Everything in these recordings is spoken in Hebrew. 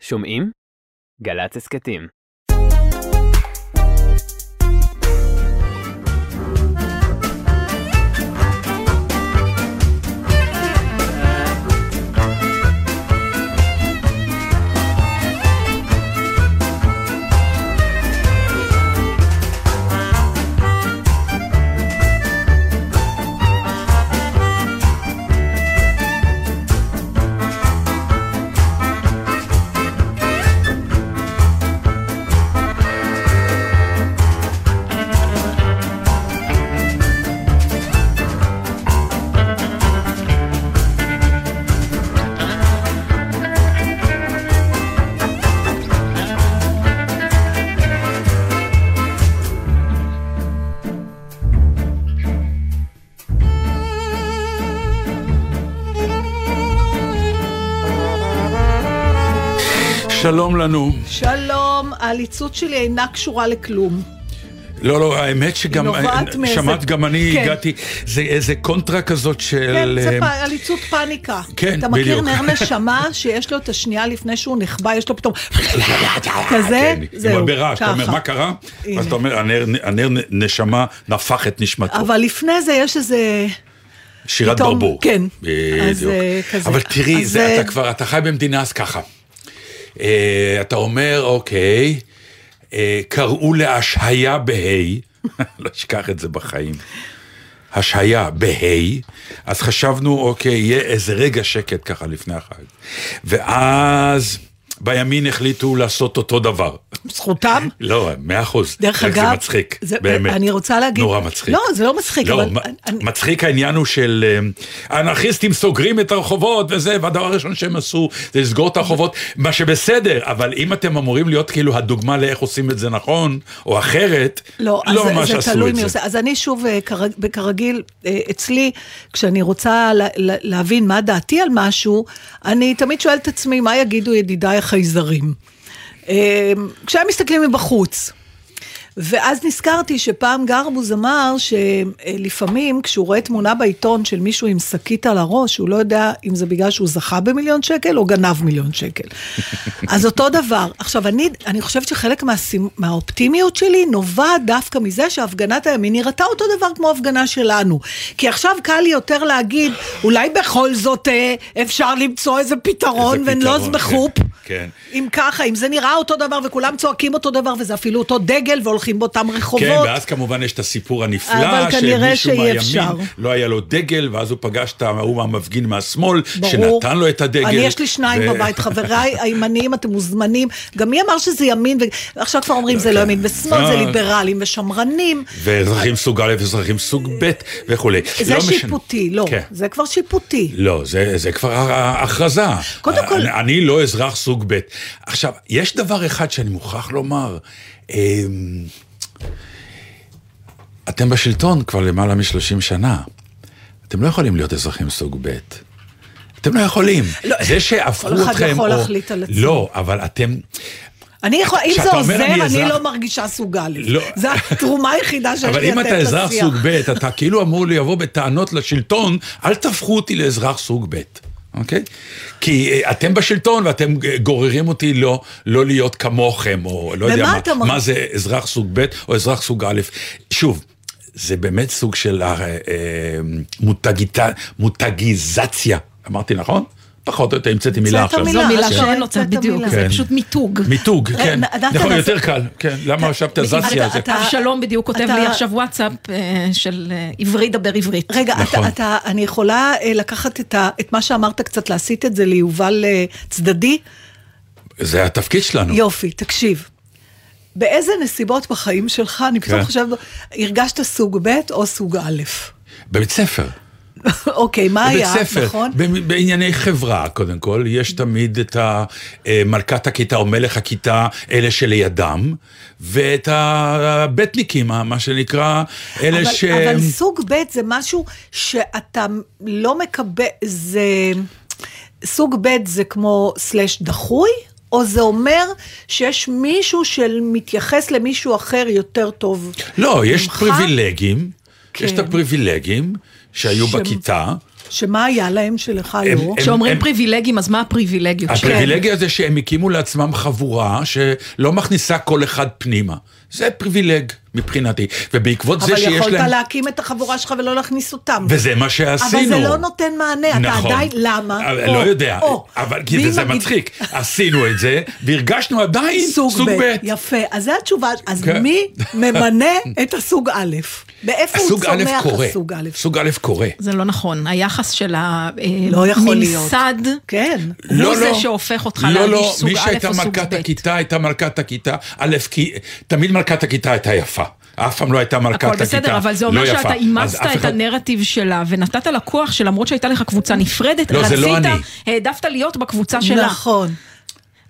שומעים? גל"צ הסכתים. שלום לנו. שלום, העליצות שלי אינה קשורה לכלום. לא, לא, האמת שגם, שמעת, גם אני הגעתי, זה איזה קונטרה כזאת של... כן, זה עליצות פאניקה. כן, בדיוק. אתה מכיר נר נשמה שיש לו את השנייה לפני שהוא נחבא, יש לו פתאום כזה, זהו, ככה. אתה אומר, מה קרה? אז אתה אומר, הנר נשמה נפח את נשמתו. אבל לפני זה יש איזה... שירת ברבור. כן. בדיוק. אבל תראי, אתה כבר, אתה חי במדינה, אז ככה. אתה אומר, אוקיי, קראו להשהיה בהי, לא אשכח את זה בחיים, השהיה בהי, אז חשבנו, אוקיי, יהיה איזה רגע שקט ככה לפני החג, ואז בימין החליטו לעשות אותו דבר. זכותם? לא, 100%. דרך אגב, זה מצחיק, באמת. אני רוצה להגיד... נורא מצחיק. לא, זה לא מצחיק. לא, מצחיק העניין הוא של... האנרכיסטים סוגרים את הרחובות וזה, והדבר הראשון שהם עשו זה לסגור את הרחובות, מה שבסדר, אבל אם אתם אמורים להיות כאילו הדוגמה לאיך עושים את זה נכון, או אחרת, לא ממש עשו את זה. אז אני שוב, כרגיל, אצלי, כשאני רוצה להבין מה דעתי על משהו, אני תמיד שואלת את עצמי, מה יגידו ידידיי החייזרים, כשהם מסתכלים מבחוץ. ואז נזכרתי שפעם גרבוז אמר שלפעמים כשהוא רואה תמונה בעיתון של מישהו עם שקית על הראש, הוא לא יודע אם זה בגלל שהוא זכה ב1,000,000 שקל או גנב 1,000,000 שקל. אז אותו דבר. עכשיו, אני חושבת שחלק מהאופטימיות שלי נובע דווקא מזה שהפגנת הימין נראתה אותו דבר כמו הפגנה שלנו. כי עכשיו קל לי יותר להגיד, אולי בכל זאת אפשר למצוא איזה פתרון ונלוז בחופ. כן. אם ככה, אם זה נראה אותו דבר וכולם צועקים אותו דבר וזה אפילו אותו דגל והולכים באותם רחובות. כן, ואז כמובן יש את הסיפור הנפלא, שמישהו מהימין לא היה לו דגל, ואז הוא פגש את ההוא המפגין מהשמאל, שנתן לו את הדגל. אני יש לי שניים בבית, חבריי הימניים, אתם מוזמנים. גם מי אמר שזה ימין, ועכשיו כבר אומרים זה לא ימין ושמאל, זה ליברלים ושמרנים. ואזרחים סוג א' ואזרחים סוג ב' וכו'. זה שיפוטי, לא. זה כבר שיפוטי. לא, זה כבר ההכרזה. אני לא אזרח סוג ב'. עכשיו, יש דבר אחד שאני מוכרח לומר, אתם בשלטון כבר למעלה מ-30 שנה, אתם לא יכולים להיות אזרחים סוג ב', אתם לא יכולים. זה שעברו אתכם, כל אחד יכול להחליט על עצמו. לא, אבל אתם, אם זה עוזר, אני לא מרגישה סוג א', זו התרומה היחידה שיש לי לתת לשיח. אבל אם אתה אזרח סוג ב', אתה כאילו אמור לבוא בטענות לשלטון, אל תפכו אותי לאזרח סוג ב', אוקיי? כי אתם בשלטון ואתם גוררים אותי לא להיות כמוכם, או לא יודע מה זה אזרח סוג ב' או אזרח סוג א'. שוב, זה באמת סוג של מותגיזציה, אמרתי נכון? פחות או יותר המצאתי מילה עכשיו. זו מילה שאין לוצאת בדיוק, זה פשוט מיתוג. מיתוג, כן. נכון, יותר קל. למה חשבת הזציה הזה? שלום בדיוק כותב לי עכשיו וואטסאפ של עברי דבר עברית. רגע, אני יכולה לקחת את מה שאמרת קצת, להסיט את זה ליובל צדדי? זה התפקיד שלנו. יופי, תקשיב. באיזה נסיבות בחיים שלך, אני פתאום חושבת, הרגשת סוג ב' או סוג א'? בבית ספר. אוקיי, מה היה, נכון? בענייני חברה, קודם כל, יש תמיד את מלכת הכיתה או מלך הכיתה, אלה שלידם, ואת הבטניקים, מה שנקרא, אלה אבל סוג ב' זה משהו שאתה לא מקבל, זה... סוג ב' זה כמו סלש דחוי? או זה אומר שיש מישהו שמתייחס למישהו אחר יותר טוב? לא, יש פריבילגים, יש את הפריבילגים, שהיו בכיתה, שמה היה להם שלך לא? כשאומרים פריבילגים, אז מה הפריבילגיות? הפריבילגיה זה שהם הקימו לעצמם חבורה שלא מכניסה כל אחד פנימה. זה פריבילג מבחינתי. ובעקבות זה שיש להם... אבל יכולת להקים את החבורה שלך ולא להכניס אותם. וזה מה שעשינו. אבל זה לא נותן מענה. אתה עדיין, למה? לא יודע. אבל זה מצחיק. עשינו את זה, והרגשנו עדיין סוג ב'. יפה. אז זה התשובה. אז מי ממנה את הסוג א'? באיפה הוא צומח הסוג א'? סוג א' קורה. זה לא נכון. היחס של הממסד הוא זה שהופך אותך להגיש סוג א' או סוג ב'. מי שהייתה מלכת הכיתה, הייתה מלכת הכיתה. א', כי תמיד מלכת הכיתה הייתה יפה. אף פעם לא הייתה מלכת הכיתה. הכל בסדר, אבל זה אומר שאתה אימצת את הנרטיב שלה, ונתת לקוח שלמרות שהייתה לך קבוצה נפרדת, רצית, העדפת להיות בקבוצה שלה. נכון.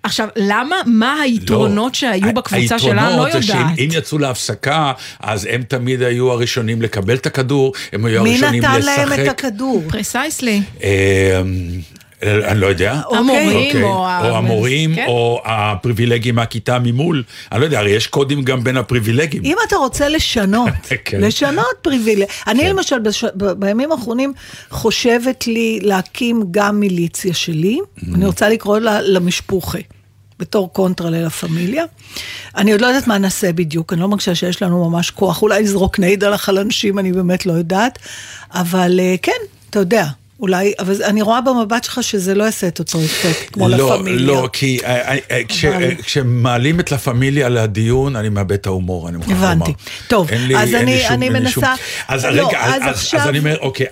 עכשיו, למה, מה היתרונות שהיו בקבוצה שלה, לא יודעת. היתרונות זה שאם יצאו להפסקה, אז הם תמיד היו הראשונים לקבל את הכדור, הם היו הראשונים לשחק. מי נתן להם את הכדור? פרסייסלי. אני לא יודע. או המורים, או הפריבילגים מהכיתה ממול. אני לא יודע, הרי יש קודים גם בין הפריבילגים. אם אתה רוצה לשנות, לשנות פריבילגים. אני למשל, בימים האחרונים, חושבת לי להקים גם מיליציה שלי. אני רוצה לקרוא לה למשפוחה. בתור קונטרה לפמיליה. אני עוד לא יודעת מה נעשה בדיוק, אני לא מרגישה שיש לנו ממש כוח. אולי נזרוק נעיד על החלנשים, אני באמת לא יודעת. אבל כן, אתה יודע. אולי, אבל אני רואה במבט שלך שזה לא יעשה את אותו אפקט, כמו לפמיליה. לא, כי כשמעלים את לפמיליה לדיון, אני מאבד את ההומור, אני מוכרח לומר. הבנתי. טוב, אז אני מנסה... אז רגע, אז אני אומר, אוקיי,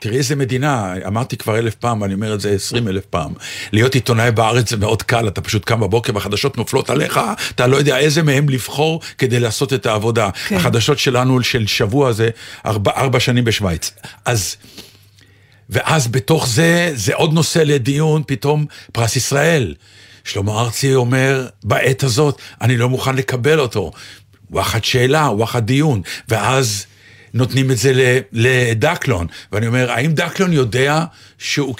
תראי איזה מדינה, אמרתי כבר 1000 פעם, ואני אומר את זה 20,000 פעם, להיות עיתונאי בארץ זה מאוד קל, אתה פשוט קם בבוקר, והחדשות נופלות עליך, אתה לא יודע איזה מהם לבחור כדי לעשות את העבודה. החדשות שלנו של שבוע זה 4 שנים בשוויץ. אז ואז בתוך זה, זה עוד נושא לדיון, פתאום פרס ישראל. שלמה ארצי אומר, בעת הזאת, אני לא מוכן לקבל אותו. ואחת שאלה, ואחת דיון. ואז נותנים את זה לדקלון. ואני אומר, האם דקלון יודע שהוא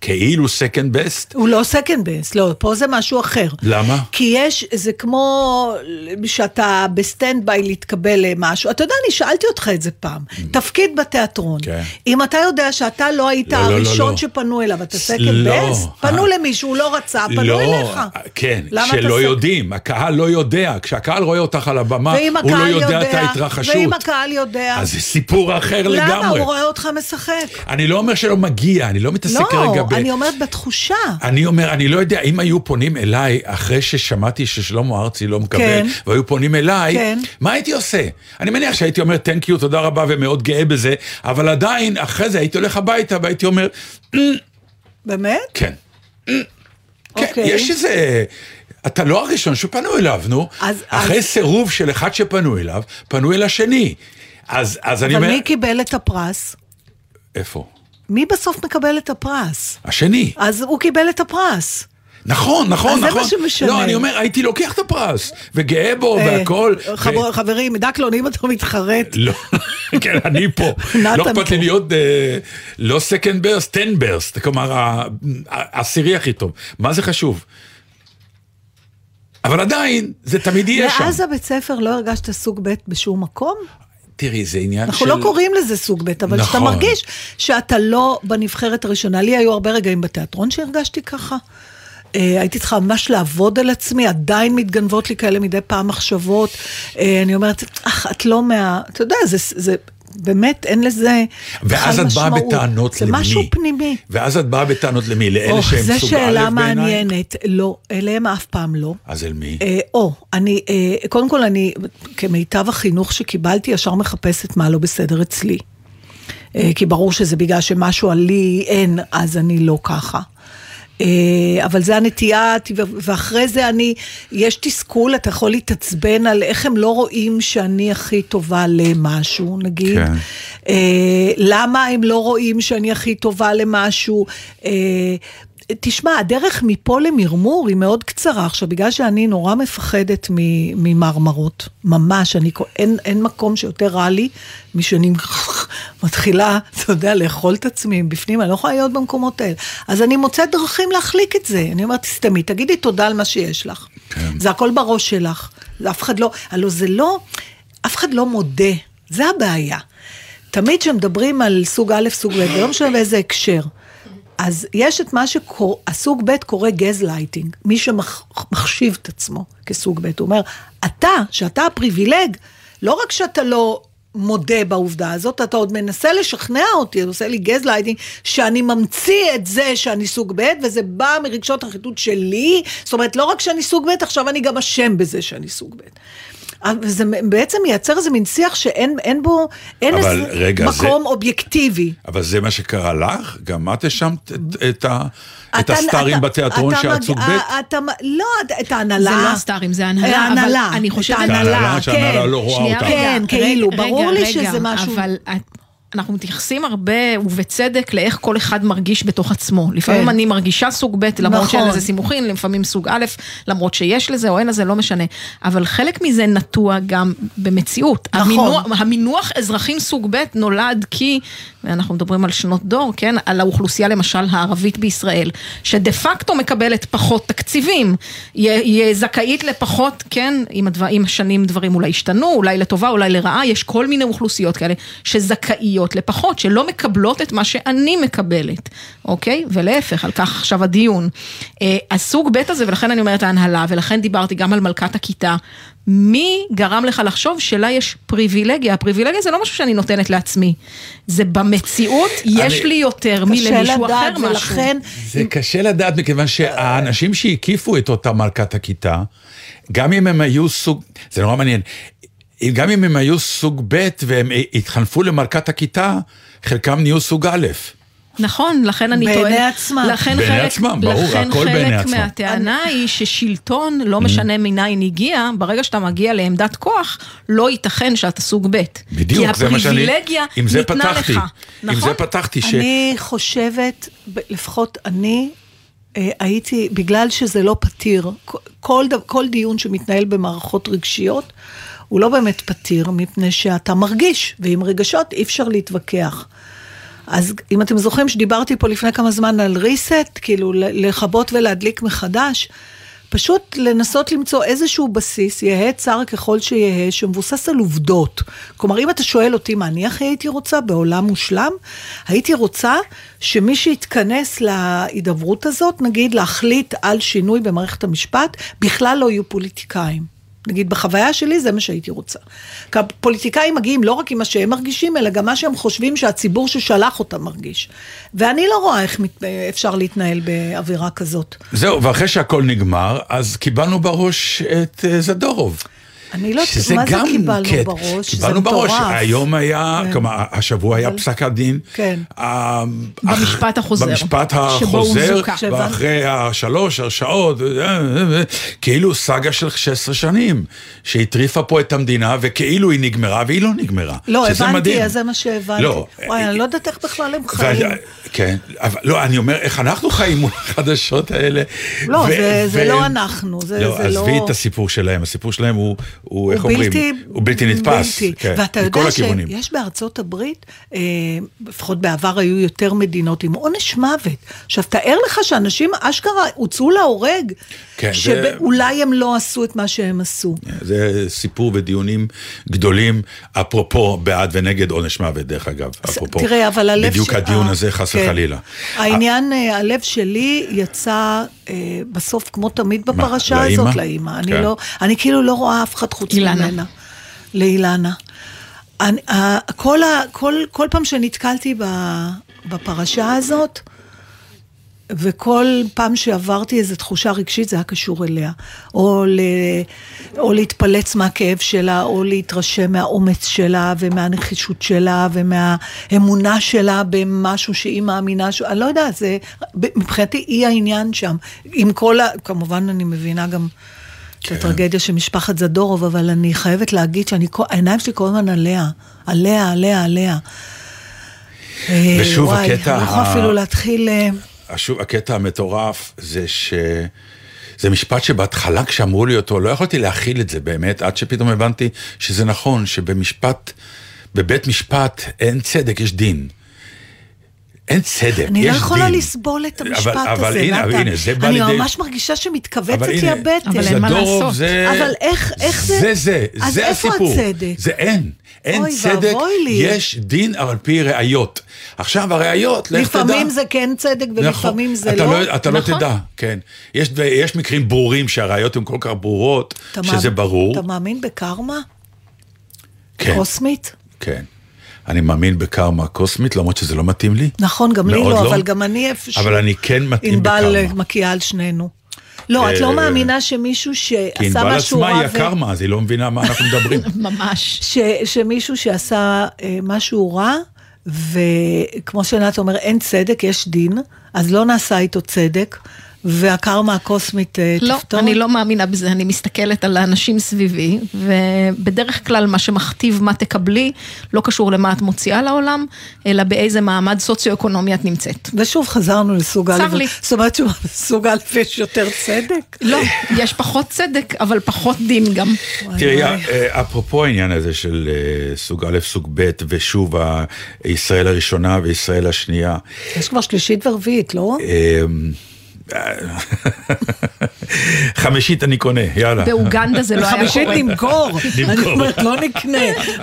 כאילו second best? הוא לא second best, לא, פה זה משהו אחר. למה? כי יש, זה כמו שאתה בסטנד-ביי להתקבל למשהו, אתה יודע, אני שאלתי אותך את זה פעם, תפקיד בתיאטרון, אם אתה יודע שאתה לא היית הראשון שפנו אליו, אתה second best, פנו למישהו, הוא לא רצה, פנו אליך. כן, שלא יודעים, הקהל לא יודע, כשהקהל רואה אותך על הבמה, הוא לא יודע את ההתרחשות. ואם הקהל יודע, אז זה סיפור אחר לגמרי. למה? הוא רואה אותך משחק. אני לא אומר שלא מגיע, אני לא מתעסק כרגע אני אומרת בתחושה. אני אומר, אני לא יודע, אם היו פונים אליי, אחרי ששמעתי ששלמה ארצי לא מקבל, והיו פונים אליי, מה הייתי עושה? אני מניח שהייתי אומר, thank you, תודה רבה, ומאוד גאה בזה, אבל עדיין, אחרי זה, הייתי הולך הביתה, והייתי אומר, באמת? כן. יש איזה... אתה לא הראשון שפנו אליו, נו. אחרי סירוב של אחד שפנו אליו, פנו אל השני. אז אני אומר... אבל מי קיבל את הפרס? איפה? מי בסוף מקבל את הפרס? השני. אז הוא קיבל את הפרס. נכון, נכון, נכון. אז זה מה שמשנה. לא, אני אומר, הייתי לוקח את הפרס, וגאה בו, והכל. חברים, דקלון, אם אתה מתחרט. לא, כן, אני פה. לא אכפת לי להיות, לא second burst, 10 burst, כלומר, העשירי הכי טוב. מה זה חשוב? אבל עדיין, זה תמיד יהיה שם. ואז הבית ספר לא הרגשת סוג ב' בשום מקום? תראי, זה עניין של... אנחנו לא קוראים לזה סוג ב', אבל שאתה מרגיש שאתה לא בנבחרת הראשונה. לי היו הרבה רגעים בתיאטרון שהרגשתי ככה. הייתי צריכה ממש לעבוד על עצמי, עדיין מתגנבות לי כאלה מדי פעם מחשבות. אני אומרת, את לא מה... אתה יודע, זה... באמת אין לזה ואז את באה בטענות למי? משהו פנימי. ואז את באה בטענות למי? לאלה שהם סוג א' בעיניי? זו שאלה מעניינת. לא, אליהם אף פעם לא. אז אל מי? קודם כל אני, כמיטב החינוך שקיבלתי, ישר מחפשת מה לא בסדר אצלי. כי ברור שזה בגלל שמשהו עלי אין, אז אני לא ככה. אבל זה הנטייה, ואחרי זה יש תסכול, אתה יכול להתעצבן על איך הם לא רואים שאני הכי טובה למשהו, נגיד. למה הם לא רואים שאני הכי טובה למשהו? תשמע, הדרך מפה למרמור היא מאוד קצרה, עכשיו בגלל שאני נורא מפחדת ממרמרות, ממש, אין מקום שיותר רע לי, משאני מתחילה, אתה יודע, לאכול את עצמי, בפנים, אני לא יכולה להיות במקומות האלה, אז אני מוצאת דרכים להחליק את זה, אני אומרת, תסתמי, תגידי תודה על מה שיש לך, זה הכל בראש שלך, אף אחד לא מודה, זה הבעיה, תמיד שמדברים על סוג א', סוג ב', לא משנה באיזה הקשר. אז יש את מה שהסוג ב' קורא גזלייטינג, מי שמחשיב את עצמו כסוג ב', הוא אומר, שאתה הפריבילג, לא רק שאתה לא מודה בעובדה הזאת, אתה עוד מנסה לשכנע אותי, אתה עושה לי גזלייטינג, שאני ממציא את זה שאני סוג ב', וזה בא מרגשות החיתות שלי, זאת אומרת, לא רק שאני סוג ב', עכשיו אני גם אשם בזה שאני סוג ב'. זה בעצם מייצר איזה מין שיח שאין בו, אין מקום אובייקטיבי. אבל זה מה שקרה לך? גם את השמת את הסטארים בתיאטרון שאת סוג ב'? לא, את ההנהלה. זה לא הסטארים, זה ההנהלה. ההנהלה. אני חושבת ההנהלה, שההנהלה לא רואה אותה. כן, כאילו, ברור לי שזה משהו. אבל אנחנו מתייחסים הרבה, ובצדק, לאיך כל אחד מרגיש בתוך עצמו. לפעמים אני מרגישה סוג ב', למרות שאין לזה סימוכין, לפעמים סוג א', למרות שיש לזה או אין לזה, לא משנה. אבל חלק מזה נטוע גם במציאות. המינוח אזרחים סוג ב' נולד כי, אנחנו מדברים על שנות דור, כן? על האוכלוסייה למשל הערבית בישראל, שדה פקטו מקבלת פחות תקציבים, היא זכאית לפחות, כן? עם השנים דברים אולי השתנו, אולי לטובה, אולי לרעה, יש כל מיני אוכלוסיות כאלה שזכאיות לפחות, שלא מקבלות את מה שאני מקבלת, אוקיי? ולהפך, על כך עכשיו הדיון. הסוג ב' הזה, ולכן אני אומרת ההנהלה, ולכן דיברתי גם על מלכת הכיתה, מי גרם לך לחשוב שלה יש פריבילגיה? הפריבילגיה זה לא משהו שאני נותנת לעצמי. זה במציאות, יש לי יותר מלמישהו אחר משהו. זה קשה לדעת, מכיוון שהאנשים שהקיפו את אותה מלכת הכיתה, גם אם הם היו סוג, זה נורא מעניין, גם אם הם היו סוג ב' והם התחנפו למרכת הכיתה, חלקם נהיו סוג א'. נכון, לכן אני טוען. בעיני עצמם. בעיני עצמם, ברור, הכל בעיני עצמם. לכן חלק מהטענה היא ששלטון, לא משנה מניין הגיע, ברגע שאתה מגיע לעמדת כוח, לא ייתכן שאתה סוג ב'. בדיוק, זה מה שאני... כי הפריבילגיה ניתנה לך. עם זה פתחתי ש... אני חושבת, לפחות אני... הייתי, בגלל שזה לא פתיר, כל דיון שמתנהל במערכות רגשיות, הוא לא באמת פתיר, מפני שאתה מרגיש, ועם רגשות אי אפשר להתווכח. אז אם אתם זוכרים שדיברתי פה לפני כמה זמן על ריסט, כאילו לחבות ולהדליק מחדש, פשוט לנסות למצוא איזשהו בסיס, יהה צר ככל שיהה, שמבוסס על עובדות. כלומר, אם אתה שואל אותי מה אני הכי הייתי רוצה בעולם מושלם, הייתי רוצה שמי שיתכנס להידברות הזאת, נגיד להחליט על שינוי במערכת המשפט, בכלל לא יהיו פוליטיקאים. נגיד, בחוויה שלי זה מה שהייתי רוצה. כי הפוליטיקאים מגיעים לא רק עם מה שהם מרגישים, אלא גם מה שהם חושבים שהציבור ששלח אותם מרגיש. ואני לא רואה איך אפשר להתנהל באווירה כזאת. זהו, ואחרי שהכל נגמר, אז קיבלנו בראש את זדורוב. אני לא יודעת, מה זה קיבלנו בראש? קיבלנו בראש, היום היה, כלומר, השבוע היה פסק הדין. כן. במשפט החוזר. במשפט החוזר, ואחרי השלוש, הרשעות, כאילו סגה של 16 שנים, שהטריפה פה את המדינה, וכאילו היא נגמרה, והיא לא נגמרה. לא, הבנתי, אז זה מה שהבנתי. וואי, אני לא יודעת איך בכלל הם חיים. כן, אבל לא, אני אומר, איך אנחנו חיים מול החדשות האלה? לא, זה לא אנחנו. לא, עזבי את הסיפור שלהם, הסיפור שלהם הוא איך אומרים, הוא בלתי נתפס. ואתה יודע שיש בארצות הברית, לפחות בעבר היו יותר מדינות עם עונש מוות. עכשיו תאר לך שאנשים אשכרה הוצאו להורג, שאולי הם לא עשו את מה שהם עשו. זה סיפור ודיונים גדולים, אפרופו בעד ונגד עונש מוות, דרך אגב. תראה, אבל הלב... בדיוק הדיון הזה חס וחלילה. העניין, הלב שלי יצא בסוף כמו תמיד בפרשה הזאת, לאמא. אני כאילו לא רואה אף אחד חוץ ממנה. לאילנה. כל פעם שנתקלתי בפרשה הזאת, וכל פעם שעברתי איזו תחושה רגשית, זה היה קשור אליה. או להתפלץ מהכאב שלה, או להתרשם מהאומץ שלה, ומהנחישות שלה, ומהאמונה שלה במשהו שהיא מאמינה. אני לא יודע, זה, מבחינתי, היא העניין שם. עם כל ה... כמובן, אני מבינה גם... הטרגדיה של משפחת זדורוב, אבל אני חייבת להגיד שהעיניים שלי כל הזמן עליה, עליה, עליה, עליה. ושוב הקטע... אנחנו אפילו להתחיל... שוב הקטע המטורף זה ש... זה משפט שבהתחלה כשאמרו לי אותו, לא יכולתי להכיל את זה באמת, עד שפתאום הבנתי שזה נכון, שבמשפט, בבית משפט אין צדק, יש דין. אין צדק. אני לא יכולה לסבול את המשפט הזה. אני ממש מרגישה שמתכווצת לי הבטן. אבל אין מה לעשות. אבל איך זה? אז איפה הצדק? זה אין. אין צדק. יש דין על פי ראיות. עכשיו הראיות, לך תדע. לפעמים זה כן צדק ולפעמים זה לא. אתה לא תדע, כן. יש מקרים ברורים שהראיות הן כל כך ברורות, שזה ברור. אתה מאמין בקרמה? קוסמית? כן. אני מאמין בקרמה קוסמית, למרות שזה לא מתאים לי. נכון, גם לי לא, אבל גם אני איפשהו. אבל אני כן מתאים בקרמה. אינבל מקיעה על שנינו. לא, את לא מאמינה שמישהו שעשה משהו רע... כי אינבל עצמה היא הקרמה, אז היא לא מבינה מה אנחנו מדברים. ממש. שמישהו שעשה משהו רע, וכמו שנת אומר, אין צדק, יש דין, אז לא נעשה איתו צדק, והקרמה הקוסמית תפתור? לא, אני לא מאמינה בזה, אני מסתכלת על האנשים סביבי, ובדרך כלל מה שמכתיב מה תקבלי, לא קשור למה את מוציאה לעולם, אלא באיזה מעמד סוציו-אקונומי את נמצאת. ושוב חזרנו לסוג א', זאת אומרת שבסוג א' יש יותר צדק? לא, יש פחות צדק, אבל פחות דין גם. תראי, אפרופו העניין הזה של סוג א', סוג ב', ושוב ישראל הראשונה וישראל השנייה. יש כבר שלישית ורביעית, לא? חמישית אני קונה, יאללה. באוגנדה זה לא היה קורה. חמישית נמכור. אני אומרת, לא נקנה.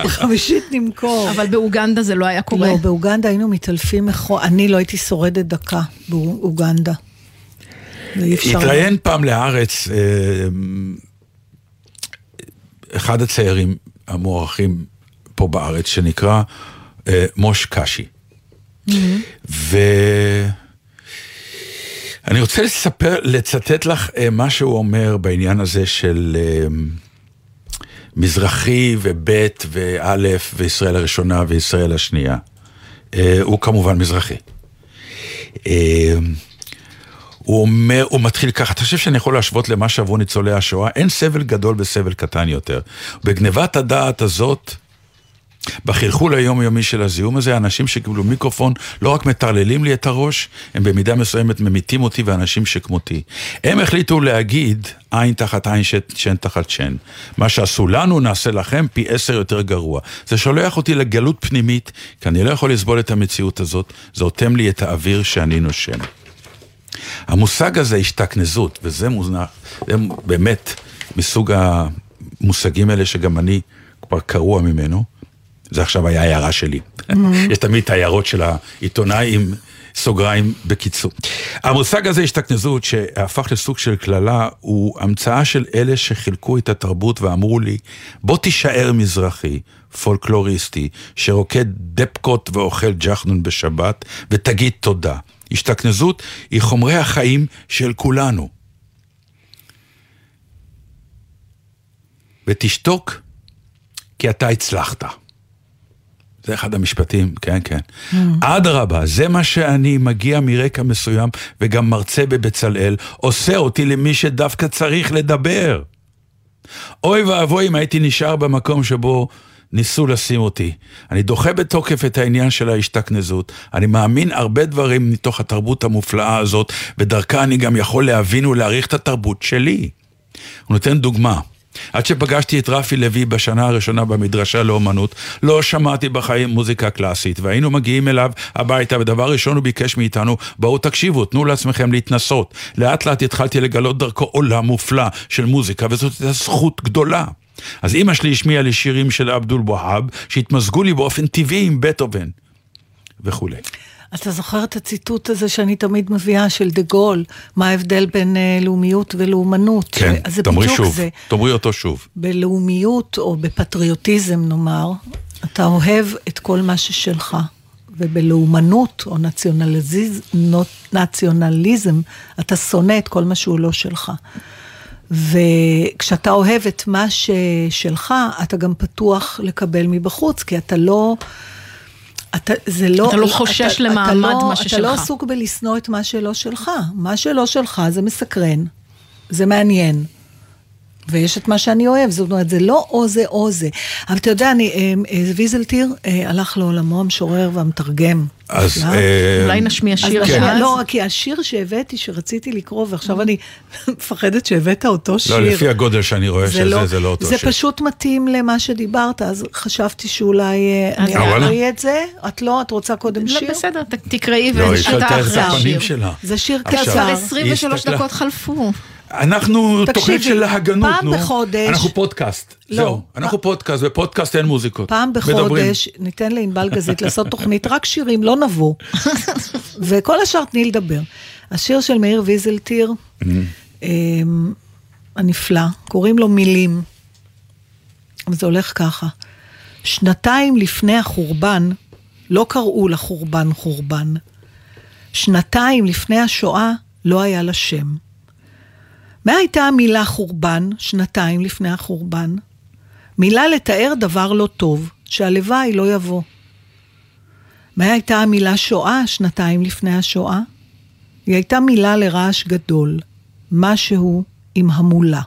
חמישית נמכור. אבל באוגנדה זה לא היה קורה. לא, באוגנדה היינו מתעלפים, אני לא הייתי שורדת דקה באוגנדה. התראיין פעם לארץ, אחד הצעירים המוערכים פה בארץ, שנקרא מוש קשי. ו... אני רוצה לצטט לך מה שהוא אומר בעניין הזה של מזרחי ובית ואלף וישראל הראשונה וישראל השנייה. הוא כמובן מזרחי. הוא אומר, הוא מתחיל ככה, אתה חושב שאני יכול להשוות למה שעברו ניצולי השואה? אין סבל גדול בסבל קטן יותר. בגנבת הדעת הזאת, בחלחול היומיומי של הזיהום הזה, האנשים שקיבלו מיקרופון לא רק מטרללים לי את הראש, הם במידה מסוימת ממיתים אותי ואנשים שכמותי. הם החליטו להגיד עין תחת עין, שן תחת שן. מה שעשו לנו נעשה לכם פי 10 יותר גרוע. זה שולח אותי לגלות פנימית, כי אני לא יכול לסבול את המציאות הזאת, זה אותם לי את האוויר שאני נושם. המושג הזה השתכנזות, וזה מוזנח, זה באמת מסוג המושגים האלה שגם אני כבר קרוע ממנו, זה עכשיו היה הערה שלי. יש תמיד הערות של העיתונאי עם סוגריים בקיצור. המושג הזה, השתכנזות, שהפך לסוג של כללה, הוא המצאה של אלה שחילקו את התרבות ואמרו לי, בוא תישאר מזרחי, פולקלוריסטי, שרוקד דפקות ואוכל ג'חנון בשבת, ותגיד תודה. השתכנזות היא חומרי החיים של כולנו. ותשתוק, כי אתה הצלחת. זה אחד המשפטים, כן, כן. עד רבה, זה מה שאני מגיע מרקע מסוים, וגם מרצה בבצלאל, עושה אותי למי שדווקא צריך לדבר. אוי ואבוי אם הייתי נשאר במקום שבו ניסו לשים אותי. אני דוחה בתוקף את העניין של ההשתכנזות. אני מאמין הרבה דברים מתוך התרבות המופלאה הזאת, ודרכה אני גם יכול להבין ולהעריך את התרבות שלי. הוא נותן דוגמה. עד שפגשתי את רפי לוי בשנה הראשונה במדרשה לאומנות, לא שמעתי בחיים מוזיקה קלאסית, והיינו מגיעים אליו הביתה, ודבר ראשון הוא ביקש מאיתנו, בואו תקשיבו, תנו לעצמכם להתנסות. לאט לאט התחלתי לגלות דרכו עולם מופלא של מוזיקה, וזאת זכות גדולה. אז אמא שלי השמיעה לי שירים של אבדול בוהאב, שהתמזגו לי באופן טבעי עם בטהובן, וכו'. אתה זוכר את הציטוט הזה שאני תמיד מביאה של דגול, מה ההבדל בין לאומיות ולאומנות? כן, תאמרי אותו שוב. בלאומיות או בפטריוטיזם נאמר, אתה אוהב את כל מה ששלך, ובלאומנות או נציונליזם, אתה שונא את כל מה שהוא לא שלך. וכשאתה אוהב את מה ששלך, אתה גם פתוח לקבל מבחוץ, כי אתה לא... אתה לא חושש למעמד מה ששלך. אתה לא עסוק בלסנוע את מה שלא שלך. מה שלא שלך זה מסקרן. זה מעניין. ויש את מה שאני אוהב, זאת אומרת, זה לא או זה או זה. אבל אתה יודע, ויזלטיר הלך לעולמו המשורר והמתרגם. אז אולי נשמיע שיר. לא, כי השיר שהבאתי, שרציתי לקרוא, ועכשיו אני מפחדת שהבאת אותו שיר. לא, לפי הגודל שאני רואה שזה, זה לא אותו שיר. זה פשוט מתאים למה שדיברת, אז חשבתי שאולי אני אקריא את זה. את לא, את רוצה קודם שיר? בסדר, תקראי ונשתה אחר שיר. זה שיר קצר. 23 דקות חלפו. אנחנו תוכנית של ההגנות, פעם בחודש, אנחנו פודקאסט, זהו, אנחנו פודקאסט, ופודקאסט אין מוזיקות. פעם בחודש ניתן לאינבל גזית לעשות תוכנית, רק שירים, לא נבוא, וכל השאר תני לדבר. השיר של מאיר ויזלטיר, הנפלא, קוראים לו מילים, זה הולך ככה, שנתיים לפני החורבן, לא קראו לחורבן חורבן, שנתיים לפני השואה, לא היה לה שם. מה הייתה המילה חורבן, שנתיים לפני החורבן? מילה לתאר דבר לא טוב, שהלוואי לא יבוא. מה הייתה המילה שואה, שנתיים לפני השואה? היא הייתה מילה לרעש גדול, משהו עם המולה.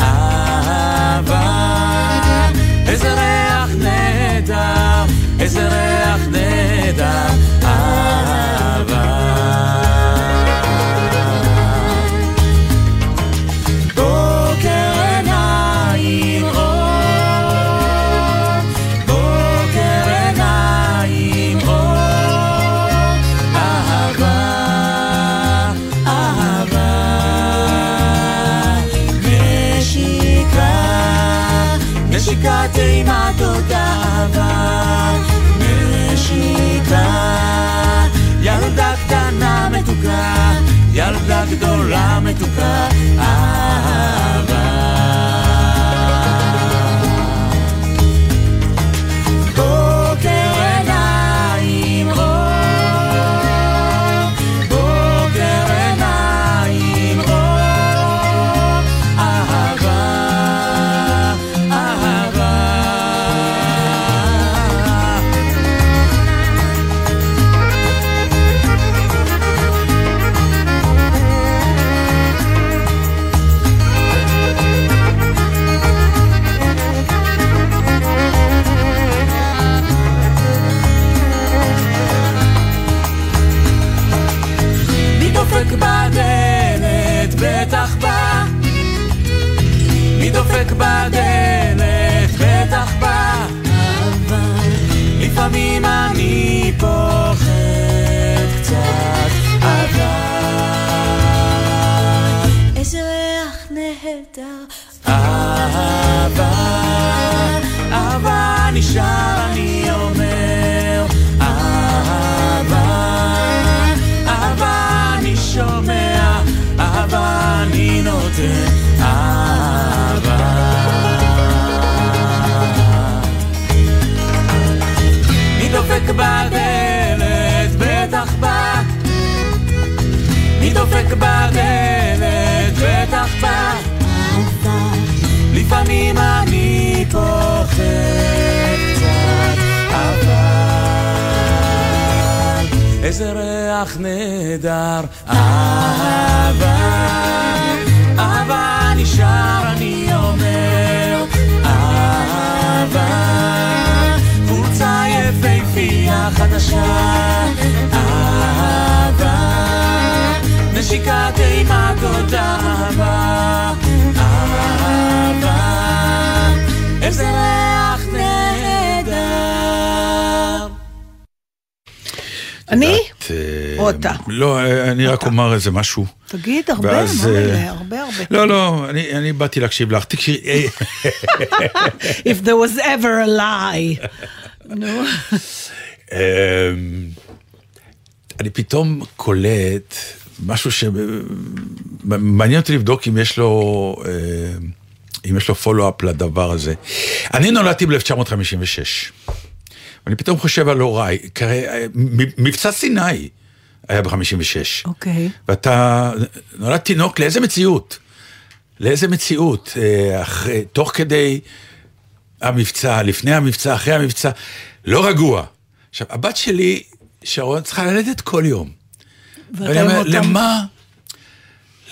אהבה, איזה ריח נהדר, איזה ריח נהדר, אהבה. בוקר עיניים אור, בוקר עיניים אור, אהבה, אהבה. נשיקה תימת אותה אהבה, נשיקה, ילדה קטנה מתוקה, ילדה גדולה מתוקה, אהבה. בוקר עיניים אור, בוקר עיניים אור, אהבה, בדלת בטח בא, מי דופק בדלת בטח בא, אבל לפעמים אני פוחד קצת, אבל איזה ריח נהדר, אבל נשאר אני אומר, אהבה אני שומע, אהבה אני נותן, אהבה. מי דופק בדלת בטח בא, מי דופק בדלת בטח בא, לפעמים אני פוחד קצת, אבל איזה ריח נהדר, אהבה, אהבה נשאר אני אומר, אהבה, חולצה יפהפייה חדשה, אהבה, נשיקה טעימת אותה אהבה, אהבה, איזה ריח נהדר. אני? או אתה? לא, אני רק אומר איזה משהו. תגיד, הרבה, הרבה. לא, לא, אני באתי להקשיב לך. If there was ever a lie. אני פתאום קולט משהו שמעניין אותי לבדוק אם יש לו, פולו-אפ לדבר הזה. אני נולדתי ב-1956, ואני פתאום חושב על הוריי, מבצע סיני היה ב-56. אוקיי. ואתה נולד תינוק, לאיזה מציאות? תוך כדי המבצע, לפני המבצע, אחרי המבצע, לא רגוע. עכשיו, הבת שלי, שרון, צריכה ללדת כל יום. ואני אומר,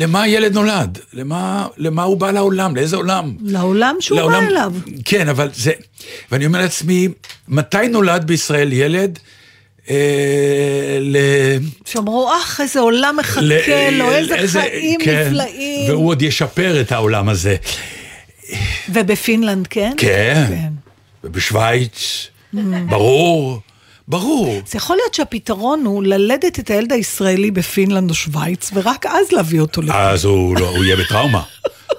למה הילד נולד? למה הוא בא לעולם? לאיזה עולם? לעולם שהוא בא אליו. כן, אבל זה... ואני אומר לעצמי, מתי נולד בישראל ילד? שאומרו, איזה עולם מחכה לו, איזה חיים נפלאים. והוא עוד ישפר את העולם הזה. ובפינלנד, כן? כן. ובשוויץ, ברור. ברור. זה יכול להיות שהפתרון הוא ללדת את הילד הישראלי בפינלנד או שוויץ, ורק אז להביא אותו לפה. אז הוא יהיה בטראומה.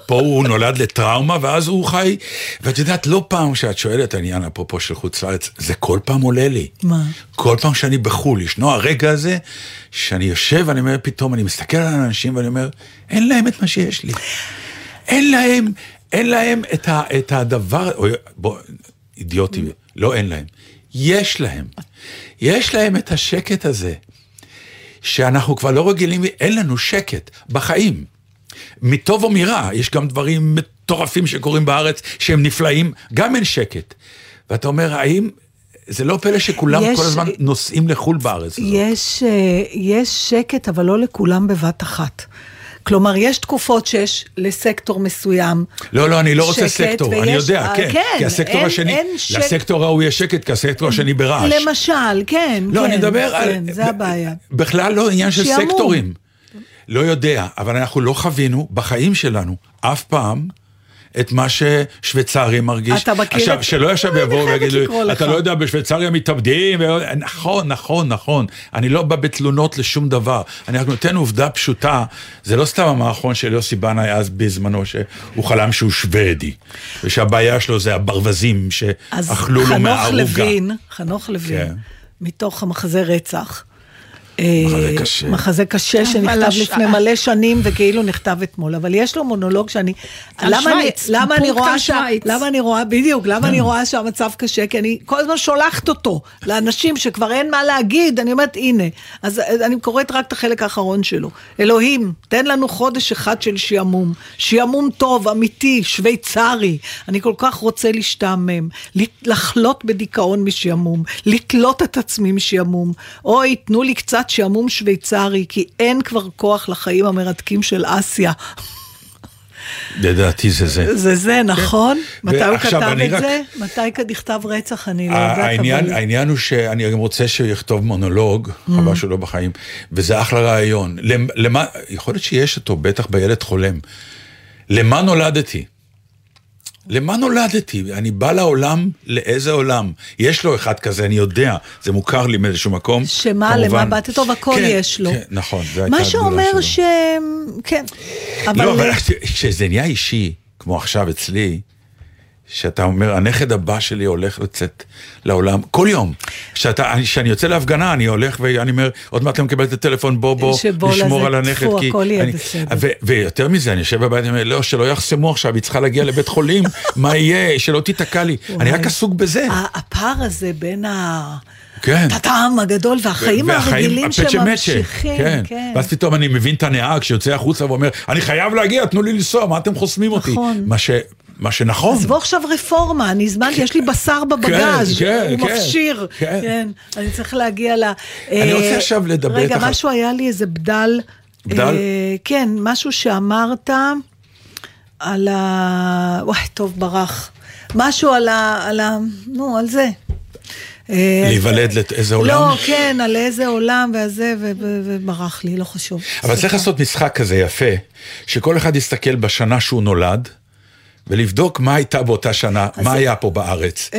פה הוא נולד לטראומה, ואז הוא חי. ואת יודעת, לא פעם שאת שואלת, עניין אפרופו של חוץ לארץ, זה כל פעם עולה לי. מה? כל פעם שאני בחול, ישנו הרגע הזה, שאני יושב, אני אומר, פתאום אני מסתכל על האנשים, ואני אומר, אין להם את מה שיש לי. אין להם את הדבר, בוא, אידיוטי, לא אין להם. יש להם את השקט הזה, שאנחנו כבר לא רגילים, אין לנו שקט בחיים, מטוב או מרע, יש גם דברים מטורפים שקורים בארץ, שהם נפלאים, גם אין שקט, ואתה אומר, האם, זה לא פלא שכולם כל הזמן נוסעים לחול בארץ? יש שקט, אבל לא לכולם בבת אחת, כלומר, יש תקופות שיש לסקטור מסוים. לא, אני לא רוצה סקטור, אני יודע, כן. כי הסקטור השני, לסקטור ההוא יש שקט, כי הסקטור השני ברעש. למשל, כן. לא, אני מדבר על... זה הבעיה. בכלל לא עניין של סקטורים. לא יודע, אבל אנחנו לא חווינו בחיים שלנו, אף פעם, את מה ששוויצרי מרגיש. אתה מכיר? עכשיו, שלא ישב יבואו ויגיד לי, אתה לא יודע, בשוויצריה מתאבדים, נכון. אני לא בא בתלונות לשום דבר. אני רק נותן עובדה פשוטה, זה לא סתם המאחרון של יוסי בנאי אז בזמנו, שהוא חלם שהוא שוודי, ושהבעיה שלו זה הברווזים שאכלו לו מהערוגה. אז חנוך לוין, מתוך המחזה רצח, מחזה קשה שנכתב לפני מלא שנים וכאילו נכתב אתמול, אבל יש לו מונולוג שאני, למה אני רואה שהמצב קשה, כי אני כל הזמן שולחת אותו לאנשים שכבר אין מה להגיד, אני אומרת הנה, אז אני קוראת רק את החלק האחרון שלו, אלוהים תן לנו חודש אחד של שיעמום טוב, אמיתי, שוויצרי, אני כל כך רוצה להשתעמם, לחלות בדיכאון משיעמום, לתלות את עצמי משיעמום, אוי תנו לי קצת שעמום שוויצרי, כי אין כבר כוח לחיים המרתקים של אסיה. לדעתי זה זה. זה, נכון? מתי הוא כתב את זה? מתי כתכתב רצח? אני לא יודעת. העניין הוא שאני גם רוצה שיכתוב מונולוג, חבל שלא בחיים, וזה אחלה רעיון. יכול להיות שיש אותו, בטח בילד חולם. למה נולדתי? אני בא לעולם, לאיזה עולם? יש לו אחד כזה, אני יודע, זה מוכר לי מאיזשהו מקום. למה באת טוב, הכל כן, יש לו. כן, נכון. מה שאומר ש... כן. אבל... לא, אבל כשזה נהיה אישי, כמו עכשיו אצלי, שאתה אומר, הנכד הבא שלי הולך לצאת לעולם, כל יום. כשאני יוצא להפגנה, אני הולך ואני אומר, עוד מעט לא מקבל את הטלפון, בוא לשמור על הנכד. ויותר מזה, אני יושב בבית, אני אומר, לא, שלא יחסמו עכשיו, היא צריכה להגיע לבית חולים, מה יהיה, שלא תיתקע לי. אני רק עסוק בזה. הפער הזה בין הטעם הגדול והחיים הרגילים שממשיכים. ואז פתאום אני מבין את הנהג שיוצא החוצה ואומר, אני חייב להגיע, תנו לי לנסוע, מה אתם חוסמים אותי? מה שנכון. אז בוא עכשיו רפורמה, אני הזמנתי, יש לי בשר בבגז, הוא מפשיר. כן, אני צריך להגיע לה... אני רוצה עכשיו לדבר... רגע, משהו היה לי, איזה בדל... בדל? כן, משהו שאמרת על ה... וואי, טוב, ברח. משהו על זה. להיוולד לאיזה עולם? לא, כן, על איזה עולם, וזה, וברח לי, לא חשוב. אבל צריך לעשות משחק כזה יפה, שכל אחד יסתכל בשנה שהוא נולד, ולבדוק מה הייתה באותה שנה, מה היה פה בארץ,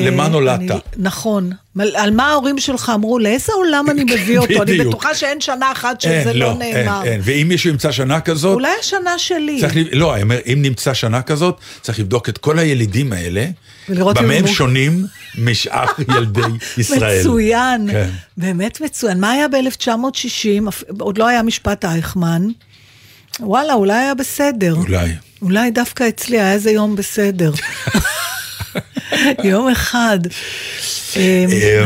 למה נולדת. נכון, על מה ההורים שלך אמרו, לאיזה עולם אני מביא אותו, אני בטוחה שאין שנה אחת שזה לא נאמר. ואם מישהו ימצא שנה כזאת... אולי השנה שלי. לא, אם נמצא שנה כזאת, צריך לבדוק את כל הילידים האלה, במה הם שונים משאר ילדי ישראל. מצוין, באמת מצוין. מה היה ב-1960? עוד לא היה משפט אייכמן. וואלה, אולי היה בסדר. אולי דווקא אצלי היה איזה יום בסדר. יום אחד.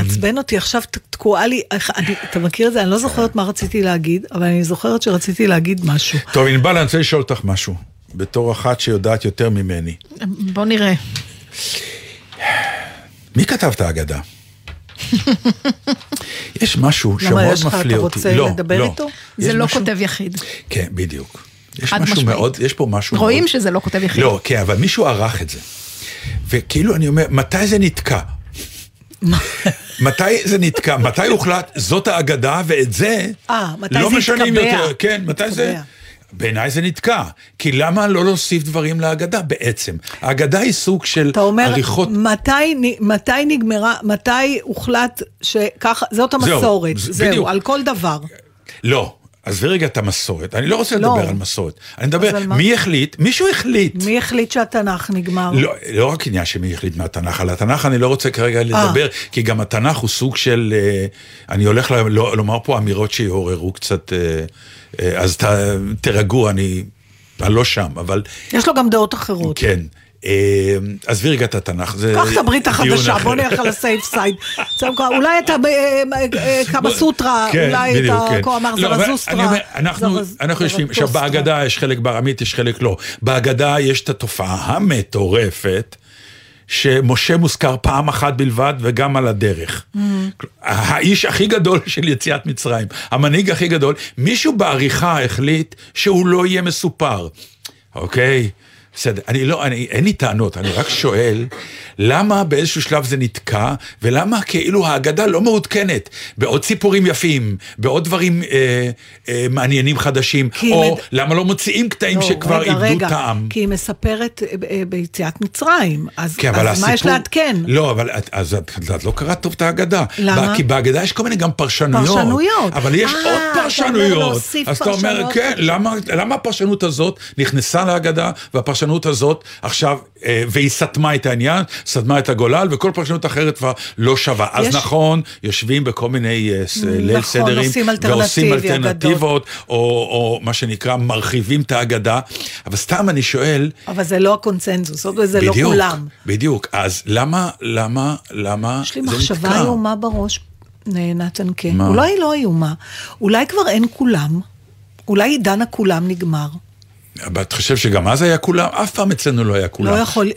מצבן אותי, עכשיו תקועה לי, אתה מכיר את זה? אני לא זוכרת מה רציתי להגיד, אבל אני זוכרת שרציתי להגיד משהו. טוב, אינבל, אני רוצה לשאול אותך משהו, בתור אחת שיודעת יותר ממני. בוא נראה. מי כתב את האגדה? יש משהו שמאוד מפליא אותי. אתה רוצה לדבר איתו? זה לא כותב יחיד. כן, בדיוק. יש פה משהו מאוד... רואים שזה לא כותב יחיד. לא, כן, אבל מישהו ערך את זה. וכאילו אני אומר, מתי זה נתקע? מתי זה נתקע? מתי הוחלט? זאת האגדה, ואת זה לא משנים יותר. כן, מתי זה... בעיניי זה נתקע, כי למה לא להוסיף דברים להגדה בעצם? ההגדה היא סוג של עריכות... מתי נגמרה, מתי הוחלט שככה, זאת המסורת, זהו, על כל דבר. לא, אז ורגע את המסורת, אני לא רוצה לדבר על מסורת, אני מדבר, מי החליט? מישהו החליט. מי החליט שהתנ"ך נגמר? לא רק עניין שמי החליט מהתנ"ך, על התנ"ך אני לא רוצה כרגע לדבר, כי גם התנ"ך הוא סוג של, אני הולך לומר פה אמירות שיעוררו קצת... אז תרגעו, אני לא שם, אבל... יש לו גם דעות אחרות. כן. אז וירגע את התנ"ך. קח את הברית החדשה, בוא נלך על הסייף סייד. אולי את הקמא סוטרה, אולי את הכומר זרזוסטרה. אנחנו יושבים, שבאגדה יש חלק בארמית, יש חלק לא. באגדה יש את התופעה המטורפת, שמשה מוזכר פעם אחת בלבד, וגם על הדרך. האיש הכי גדול של יציאת מצרים, המנהיג הכי גדול, מישהו בעריכה החליט שהוא לא יהיה מסופר. אוקיי? בסדר, אין לי טענות, אני רק שואל, למה באיזשהו שלב זה נתקע, ולמה כאילו ההגדה לא מעודכנת, בעוד סיפורים יפים, בעוד דברים מעניינים חדשים, או למה לא מוציאים קטעים שכבר איבדו טעם. כי היא מספרת ביציאת מצרים, אז מה יש לעדכן? לא, אבל את לא קראת טוב את ההגדה. למה? כי בהגדה יש כל מיני גם פרשנויות. אבל יש עוד פרשנויות. אז אתה אומר, כן, למה הפרשנות הזאת נכנסה להגדה, והפרשנות הזאת עכשיו, והיא סתמה את העניין, סתמה את הגולל, וכל פרשנות אחרת כבר לא שווה. אז נכון, יושבים בכל מיני ליל סדרים, ועושים אלטרנטיבות, או מה שנקרא, מרחיבים את האגדה, אבל סתם אני שואל... אבל זה לא הקונצנזוס, זה לא כולם. בדיוק, אז למה יש לי מחשבה איומה בראש, נתן כן. אולי לא איומה, אולי כבר אין כולם, אולי עידן הכולם נגמר. אבל אתה חושב שגם אז היה כולם? אף פעם אצלנו לא היה כולם. לא יכול,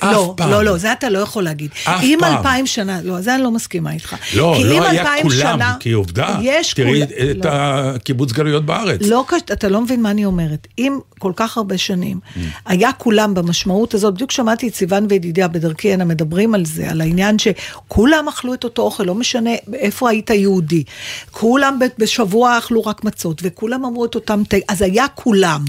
לא, זה אתה לא יכול להגיד. אם 2000 שנה, לא, זה אני לא מסכימה איתך. לא היה כולם, כי עובדה, תראי את הקיבוץ גלויות בארץ. אתה לא מבין מה אני אומרת. אם כל כך הרבה שנים היה כולם במשמעות הזאת, בדיוק שמעתי את סיוון וידידיה בדרכי, הם מדברים על זה, על העניין שכולם אכלו את אותו אוכל, לא משנה איפה היית יהודי. כולם בשבוע אכלו רק מצות, וכולם אמרו את אותם, אז היה כולם.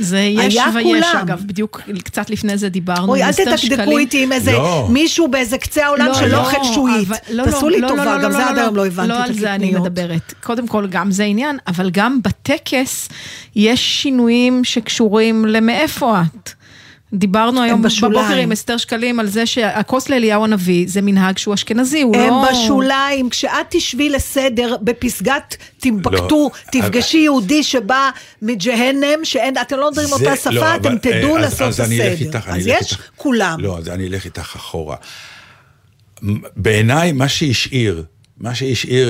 זה יש ויש, אגב, בדיוק קצת לפני זה דיברנו. אוי, אל תתקדקו איתי עם איזה מישהו באיזה קצה העולם שלא אוכל שועית. תעשו לי טובה, גם זה עד היום לא הבנתי את הקטניות. לא על זה אני מדברת. קודם כל, גם זה עניין, אבל גם בטקס יש שינויים שקשורים למאיפה את. דיברנו היום בבוקר עם אסתר שקלים על זה שהכוס לאליהו הנביא זה מנהג שהוא אשכנזי, הוא לא... הם בשוליים, כשאת תשבי לסדר בפסגת תמבקטו, תפגשי יהודי שבא מג'הנם, שאתם לא מדברים אותה שפה, אתם תדעו לעשות בסדר. אז יש כולם. לא, אז אני אלך איתך אחורה. בעיניי מה שהשאיר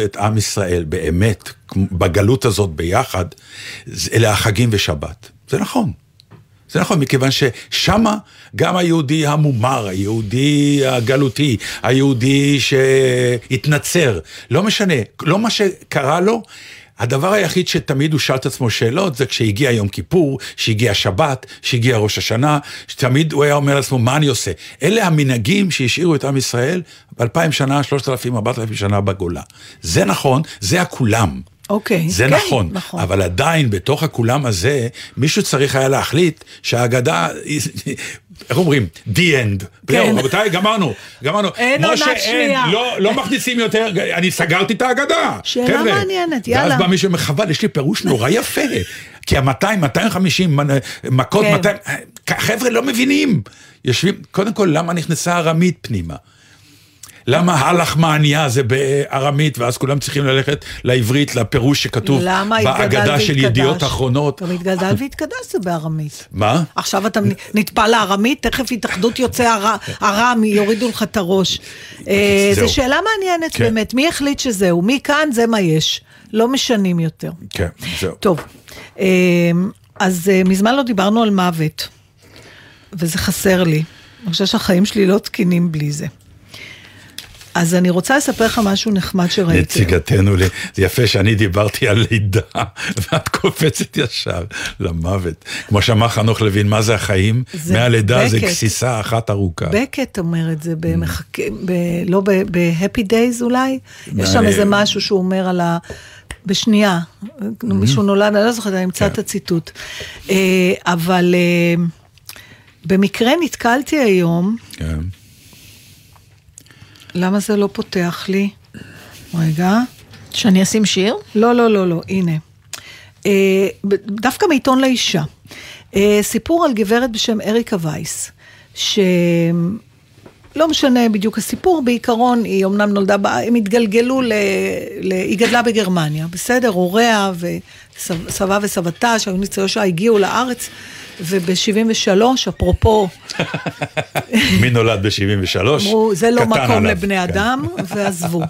את עם ישראל באמת, בגלות הזאת ביחד, אלה החגים ושבת. זה נכון. זה נכון, מכיוון ששמה גם היהודי המומר, היהודי הגלותי, היהודי שהתנצר, לא משנה, לא מה שקרה לו, הדבר היחיד שתמיד הוא שאל את עצמו שאלות, זה כשהגיע יום כיפור, שהגיע שבת, שהגיע ראש השנה, שתמיד הוא היה אומר לעצמו, מה אני עושה? אלה המנהגים שהשאירו את עם ישראל, 2000 שנה, 3000, 4000 שנה בגולה. זה נכון, זה הכולם. אוקיי. זה נכון, אבל עדיין בתוך הכולם הזה, מישהו צריך היה להחליט שהאגדה, איך אומרים? The end. רבותיי, גמרנו. אין עונה שנייה. לא מכניסים יותר, אני סגרתי את האגדה. שאלה מעניינת, יאללה. ואז בא מישהו מחבל, יש לי פירוש נורא יפה. כי ה-200, 250, מכות, 200, חבר'ה לא מבינים, יושבים, קודם כל, למה נכנסה ארמית פנימה? למה הלך מעניה זה בארמית, ואז כולם צריכים ללכת לעברית, לפירוש שכתוב בהגדה של ידיעות אחרונות. גם התגדל והתקדש זה בארמית. מה? עכשיו אתה נטפל לארמית, תכף התאחדות יוצא ארם, יורידו לך את הראש. זו שאלה מעניינת באמת, מי החליט שזהו? מי כאן זה מה יש? לא משנים יותר. כן, זהו. טוב, אז מזמן לא דיברנו על מוות, וזה חסר לי. אני חושב שהחיים שלי לא תקינים בלי זה. אז אני רוצה לספר לך משהו נחמד שראיתי. נציגתנו, זה יפה שאני דיברתי על לידה, ואת קופצת ישר למוות. כמו שאמר חנוך לוין, מה זה החיים? מהלידה זה כסיסה אחת ארוכה. בקט אומרת, זה לא ב-happy days אולי? יש שם איזה משהו שהוא אומר על ה... בשנייה, מישהו נולד, אני לא זוכרת, אני אמצא את הציטוט. אבל במקרה נתקלתי היום... כן. למה זה לא פותח לי? רגע. שאני אשים שיר? לא, לא, לא, לא, הנה. דווקא מעיתון לאישה. סיפור על גברת בשם אריקה וייס, שלא משנה בדיוק הסיפור, בעיקרון היא אמנם נולדה, הם התגלגלו, היא גדלה בגרמניה, בסדר, הוריה וסבא וסבתה, שהיו ניצויו שעה, הגיעו לארץ, וב-73, אפרופו... מי נולד ב-73? אמרו, זה לא מקום לבני אדם, ועזבו.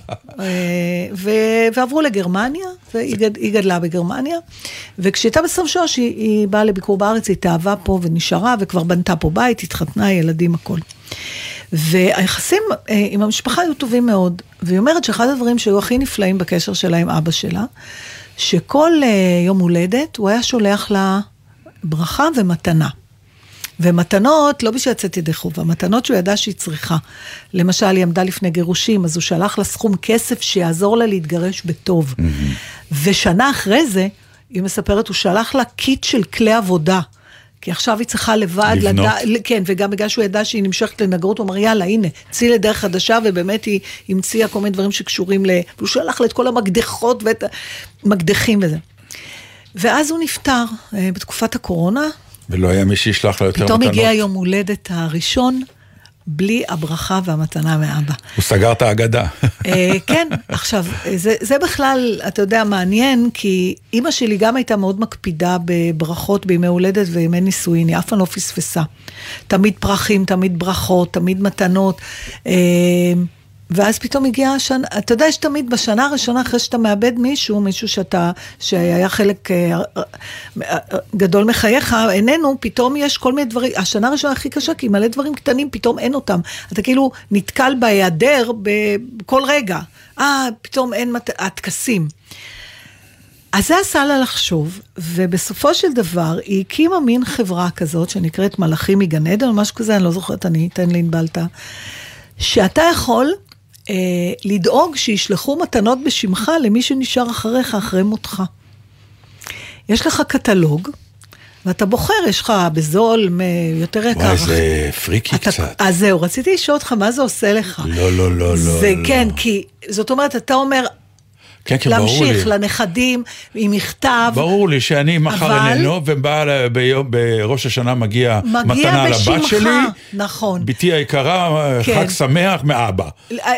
ועברו לגרמניה, והיא גדלה בגרמניה, וכשהייתה ב-23, היא באה לביקור בארץ, היא תאהבה פה ונשארה, וכבר בנתה פה בית, התחתנה, ילדים, הכל. והיחסים עם המשפחה היו טובים מאוד, והיא אומרת שאחד הדברים שהיו הכי נפלאים בקשר שלה עם אבא שלה, שכל יום הולדת, הוא היה שולח לה... ברכה ומתנה. ומתנות, לא בשביל לצאת ידי חובה, מתנות שהוא ידע שהיא צריכה. למשל, היא עמדה לפני גירושים, אז הוא שלח לה סכום כסף שיעזור לה להתגרש בטוב. ושנה אחרי זה, היא מספרת, הוא שלח לה קיט של כלי עבודה, כי עכשיו היא צריכה לבד, כן, וגם בגלל שהוא ידע שהיא נמשכת לנגרות, הוא אמר, יאללה, הנה, צאי לדרך חדשה, ובאמת היא המציאה כל מיני דברים שקשורים ל... הוא שלח לה את כל המקדחות ואת המקדחים וזה. ואז הוא נפטר בתקופת הקורונה. ולא היה מי שישלח לה יותר מתנות. פתאום הגיע יום הולדת הראשון, בלי הברכה והמתנה מאבא. הוא סגר את האגדה. כן, עכשיו, זה בכלל, אתה יודע, מעניין, כי אמא שלי גם הייתה מאוד מקפידה בברכות בימי הולדת וימי נישואין, היא אף פעם לא פספסה. תמיד פרחים, תמיד ברכות, תמיד מתנות. ואז פתאום הגיעה השנה, אתה יודע שתמיד בשנה הראשונה אחרי שאתה מאבד מישהו, מישהו שאתה, שהיה חלק גדול מחייך, איננו, פתאום יש כל מיני דברים, השנה הראשונה הכי קשה, כי מלא דברים קטנים פתאום אין אותם, אתה כאילו נתקל בהיעדר בכל רגע, פתאום אין התקסים. אז זה עשה לה לחשוב, ובסופו של דבר, היא הקימה מין חברה כזאת, שנקראת מלאכים מגן עדן, או משהו כזה, אני לא זוכרת, אני אתן להנבלת, שאתה יכול... לדאוג שישלחו מתנות בשמך למי שנשאר אחריך, אחרי מותך. יש לך קטלוג, ואתה בוחר, יש לך בזול, יותר יקר. וואי, זה פריקי קצת. אז זהו, רציתי לשאול אותך, מה זה עושה לך? לא, לא, לא, לא. זה כן, כי זאת אומרת, אתה אומר... להמשיך לנכדים עם מכתב. ברור לי שאני מחר איננו, ובאה בראש השנה מגיע מתנה על הבת שלי. נכון. ביתי היקרה, חג שמח מאבא.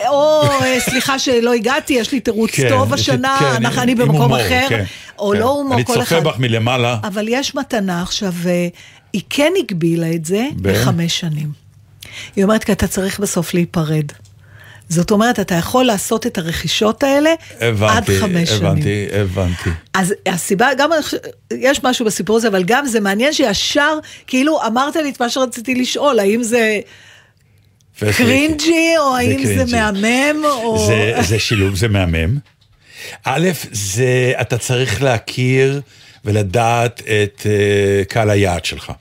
או סליחה שלא הגעתי, יש לי תירוץ טוב השנה, אני במקום אחר, או לא הומור, כל אחד. אני צופה בך מלמעלה. אבל יש מתנה עכשיו, היא כן הגבילה את זה ב5 שנים. היא אומרת כי אתה צריך בסוף להיפרד. זאת אומרת, אתה יכול לעשות את הרכישות האלה עד 5 שנים. הבנתי. אז הסיבה, גם יש משהו בסיפור הזה, אבל גם זה מעניין שישר, כאילו אמרת לי את מה שרציתי לשאול, האם זה קרינג'י, או האם זה מהמם, או... זה שילוב, זה מהמם. א', זה אתה צריך להכיר ולדעת את קהל היעד שלך.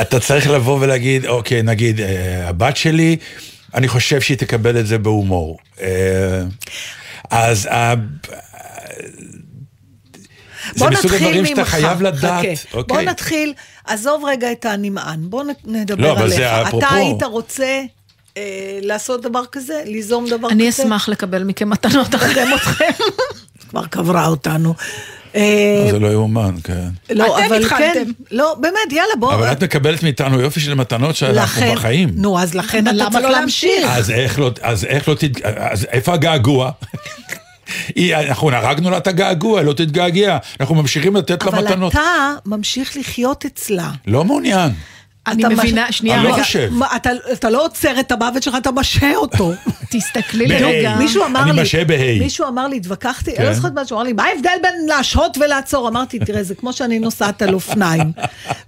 אתה צריך לבוא ולהגיד, אוקיי, נגיד, הבת שלי, אני חושב שהיא תקבל את זה בהומור. אז... זה מסוג הדברים שאתה חייב לדעת. בוא נתחיל, עזוב רגע את הנמען, בוא נדבר עליך. אתה היית רוצה... לעשות דבר כזה, ליזום דבר כזה. אני אשמח לקבל מכם מתנות אחרי מותכם. כבר קברה אותנו. זה לא יאומן, כן. לא, אבל כן, לא, באמת, יאללה, בואו. אבל את מקבלת מאיתנו יופי של מתנות שאנחנו בחיים. נו, אז לכן אתה צריך להמשיך. אז איך לא, אז איפה הגעגוע? אנחנו נרגנו לה את הגעגוע, לא תתגעגע. אנחנו ממשיכים לתת לה מתנות. אבל אתה ממשיך לחיות אצלה. לא מעוניין. אני מבינה, שנייה רגע, אתה לא עוצר את המוות שלך, אתה משה אותו. תסתכלי לרגע. מישהו אמר לי, התווכחתי, אני לא זוכרת מה שהוא אמר לי, מה ההבדל בין להשהות ולעצור? אמרתי, תראה, זה כמו שאני נוסעת על אופניים,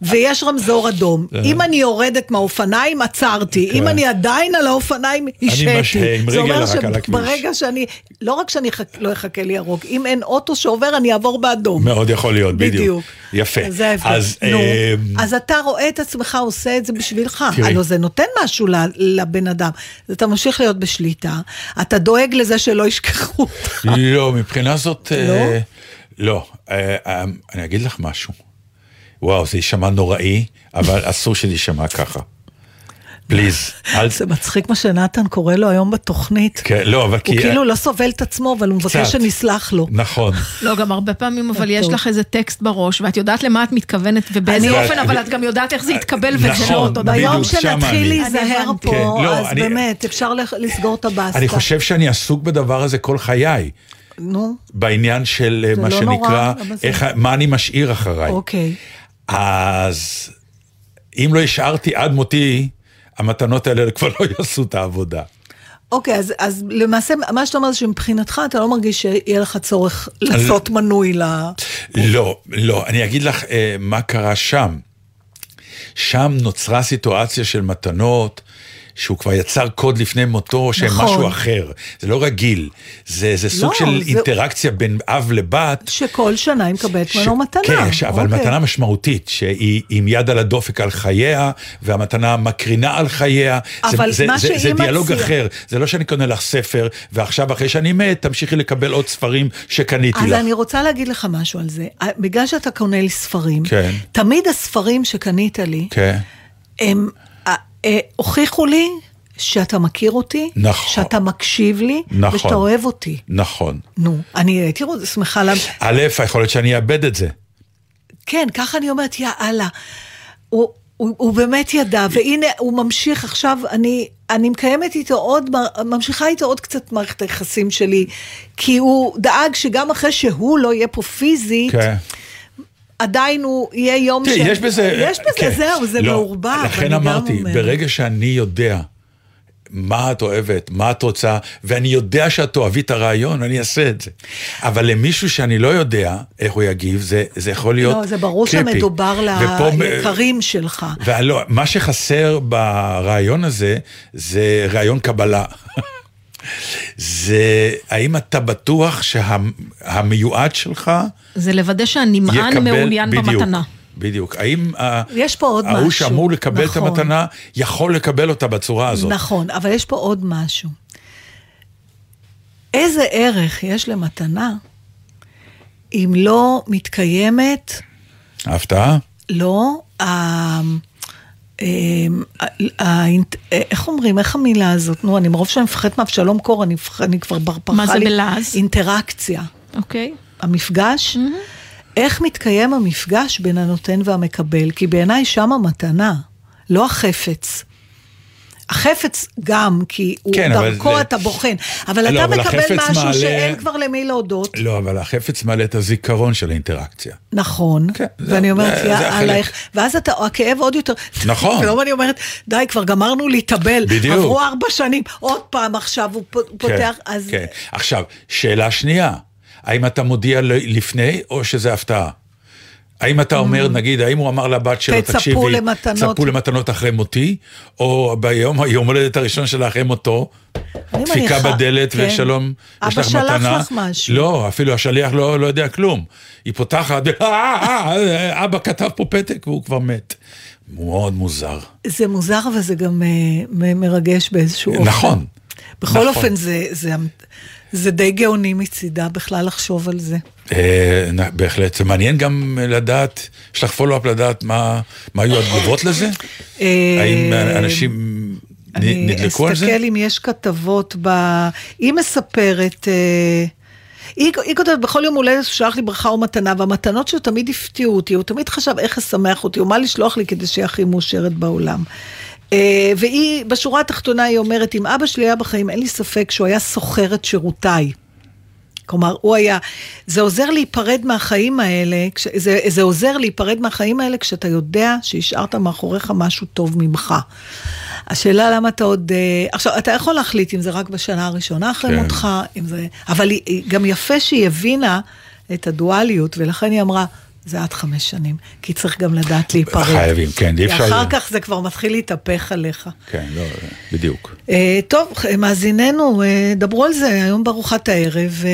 ויש רמזור אדום. אם אני יורדת מהאופניים, עצרתי. אם אני עדיין על האופניים, השהיתי. זה אומר שברגע שאני, לא רק שאני לא אחכה לי ירוק, אם אין אוטו שעובר, אני אעבור באדום. מאוד יכול להיות, בדיוק. יפה. אז אתה רואה את עצמך עושה את זה בשבילך, הלא זה נותן משהו לבן אדם, אתה ממשיך להיות בשליטה, אתה דואג לזה שלא ישכחו אותך. לא, מבחינה זאת, לא, אני אגיד לך משהו, וואו, זה יישמע נוראי, אבל אסור שתישמע ככה. פליז. זה מצחיק מה שנתן קורא לו היום בתוכנית. הוא כאילו לא סובל את עצמו, אבל הוא מבקש שנסלח לו. נכון. לא, גם הרבה פעמים, אבל יש לך איזה טקסט בראש, ואת יודעת למה את מתכוונת, ובאיזה אופן, אבל את גם יודעת איך זה יתקבל וגשרות. ביום שנתחיל להיזהר פה, אז באמת, אפשר לסגור את הבאסטה. אני חושב שאני עסוק בדבר הזה כל חיי. נו. בעניין של מה שנקרא, מה אני משאיר אחריי. אוקיי. אז, אם לא השארתי עד מותי, המתנות האלה כבר לא יעשו את העבודה. אוקיי, אז למעשה, מה שאתה אומר זה שמבחינתך, אתה לא מרגיש שיהיה לך צורך לעשות מנוי ל... לא, לא. אני אגיד לך מה קרה שם. שם נוצרה סיטואציה של מתנות, שהוא כבר יצר קוד לפני מותו, שהם משהו אחר. זה לא רגיל. זה סוג של אינטראקציה בין אב לבת. שכל שנה היא מקבלת ממנו מתנה. כן, אבל מתנה משמעותית, שהיא עם יד על הדופק על חייה, והמתנה מקרינה על חייה. זה דיאלוג אחר. זה לא שאני קונה לך ספר, ועכשיו אחרי שאני מת, תמשיכי לקבל עוד ספרים שקניתי לך. אז אני רוצה להגיד לך משהו על זה. בגלל שאתה קונה לי ספרים, תמיד הספרים שקנית לי, הם... הוכיחו לי שאתה מכיר אותי, נכון, שאתה מקשיב לי, נכון, ושאתה אוהב אותי. נכון. נו, אני הייתי שמחה להם. א', יכול להיות שאני אאבד את זה. כן, ככה אני אומרת, יאללה, הוא באמת ידע, והנה הוא ממשיך עכשיו, אני מקיימת איתו עוד, ממשיכה איתו עוד קצת מערכת היחסים שלי, כי הוא דאג שגם אחרי שהוא לא יהיה פה פיזית, כן. עדיין הוא יהיה יום ש... יש בזה, זהו, זה מעורבב. לכן אמרתי, ברגע שאני יודע מה את אוהבת, מה את רוצה, ואני יודע שאת אוהבי את הרעיון, אני אעשה את זה. אבל למישהו שאני לא יודע איך הוא יגיב, זה יכול להיות קריפי. לא, זה ברור שמדובר ליקרים שלך. ולא, מה שחסר ברעיון הזה, זה רעיון קבלה. זה, האם אתה בטוח שהמיועד שלך זה לוודא שהנמען מעוניין במתנה. בדיוק. האם ההוא שאמור לקבל את המתנה יכול לקבל אותה בצורה הזאת? נכון, אבל יש פה עוד משהו. איזה ערך יש למתנה אם לא מתקיימת הפתעה? לא, איך אומרים, איך המילה הזאת? נו, אני מרוב שאני מפחדת מאבשלום קור, אני כבר ברפחה לי. מה זה בלעז? אינטראקציה. אוקיי. המפגש. איך מתקיים המפגש בין הנותן והמקבל? כי בעיניי שם המתנה, לא החפץ. החפץ גם, כי דרכו אתה בוחן, אבל אתה מקבל משהו שאין כבר למי להודות. לא, אבל החפץ מעלה את הזיכרון של האינטראקציה. נכון, ואני אומרת, ואז אתה, הכאב עוד יותר, נכון. ולא אני אומרת, די, כבר גמרנו להתאבל, עברו 4 שנים, עוד פעם עכשיו הוא פותח, אז... עכשיו, שאלה שנייה, האם אתה מודיע לפני, או שזה הפתעה? האם אתה אומר, נגיד, האם הוא אמר לבת שלו, תקשיבי, צפו למתנות אחרי מותי, או ביום הולדת הראשון שלה אחרי מותו, דפיקה בדלת ושלום, יש לך מתנה. אבא שלח לך משהו. לא, אפילו השליח לא יודע כלום. היא פותחת, אבא כתב פה פתק והוא כבר מת. מאוד מוזר. זה מוזר וזה גם מרגש באיזשהו אופן. נכון. בכל אופן זה די גאוני מצידה בכלל לחשוב על זה. בהחלט, זה מעניין גם לדעת, יש לך פולו-אפ לדעת מה היו התגובות לזה? האם אנשים נדלקו על זה? אני אסתכל אם יש כתבות, היא מספרת היא כותבת, בכל יום הולדת ששלח לי ברכה ומתנה, והמתנות שהוא תמיד הפתיעו אותי, הוא תמיד חשב איך לשמח אותי, ומה לשלוח לי כדי שהיא הכי מאושרת בעולם. והיא, בשורה התחתונה היא אומרת, אם אבא שלי היה בחיים, אין לי ספק שהוא היה סוחר את שירותיי. כלומר, הוא היה, זה עוזר להיפרד מהחיים האלה, זה עוזר להיפרד מהחיים האלה, כשאתה יודע שהשארת מאחוריך משהו טוב ממך. השאלה למה אתה עוד, עכשיו, אתה יכול להחליט אם זה רק בשנה הראשונה אחרי מותך, אבל גם יפה שהיא הבינה את הדואליות, ולכן היא אמרה, זה עד 5 שנים, כי צריך גם לדעת להיפרד. חייבים, כן. אחר כך זה כבר מתחיל להתהפך עליך. כן, לא, בדיוק. טוב, מאזיננו, דברו על זה היום ברוכת הערב.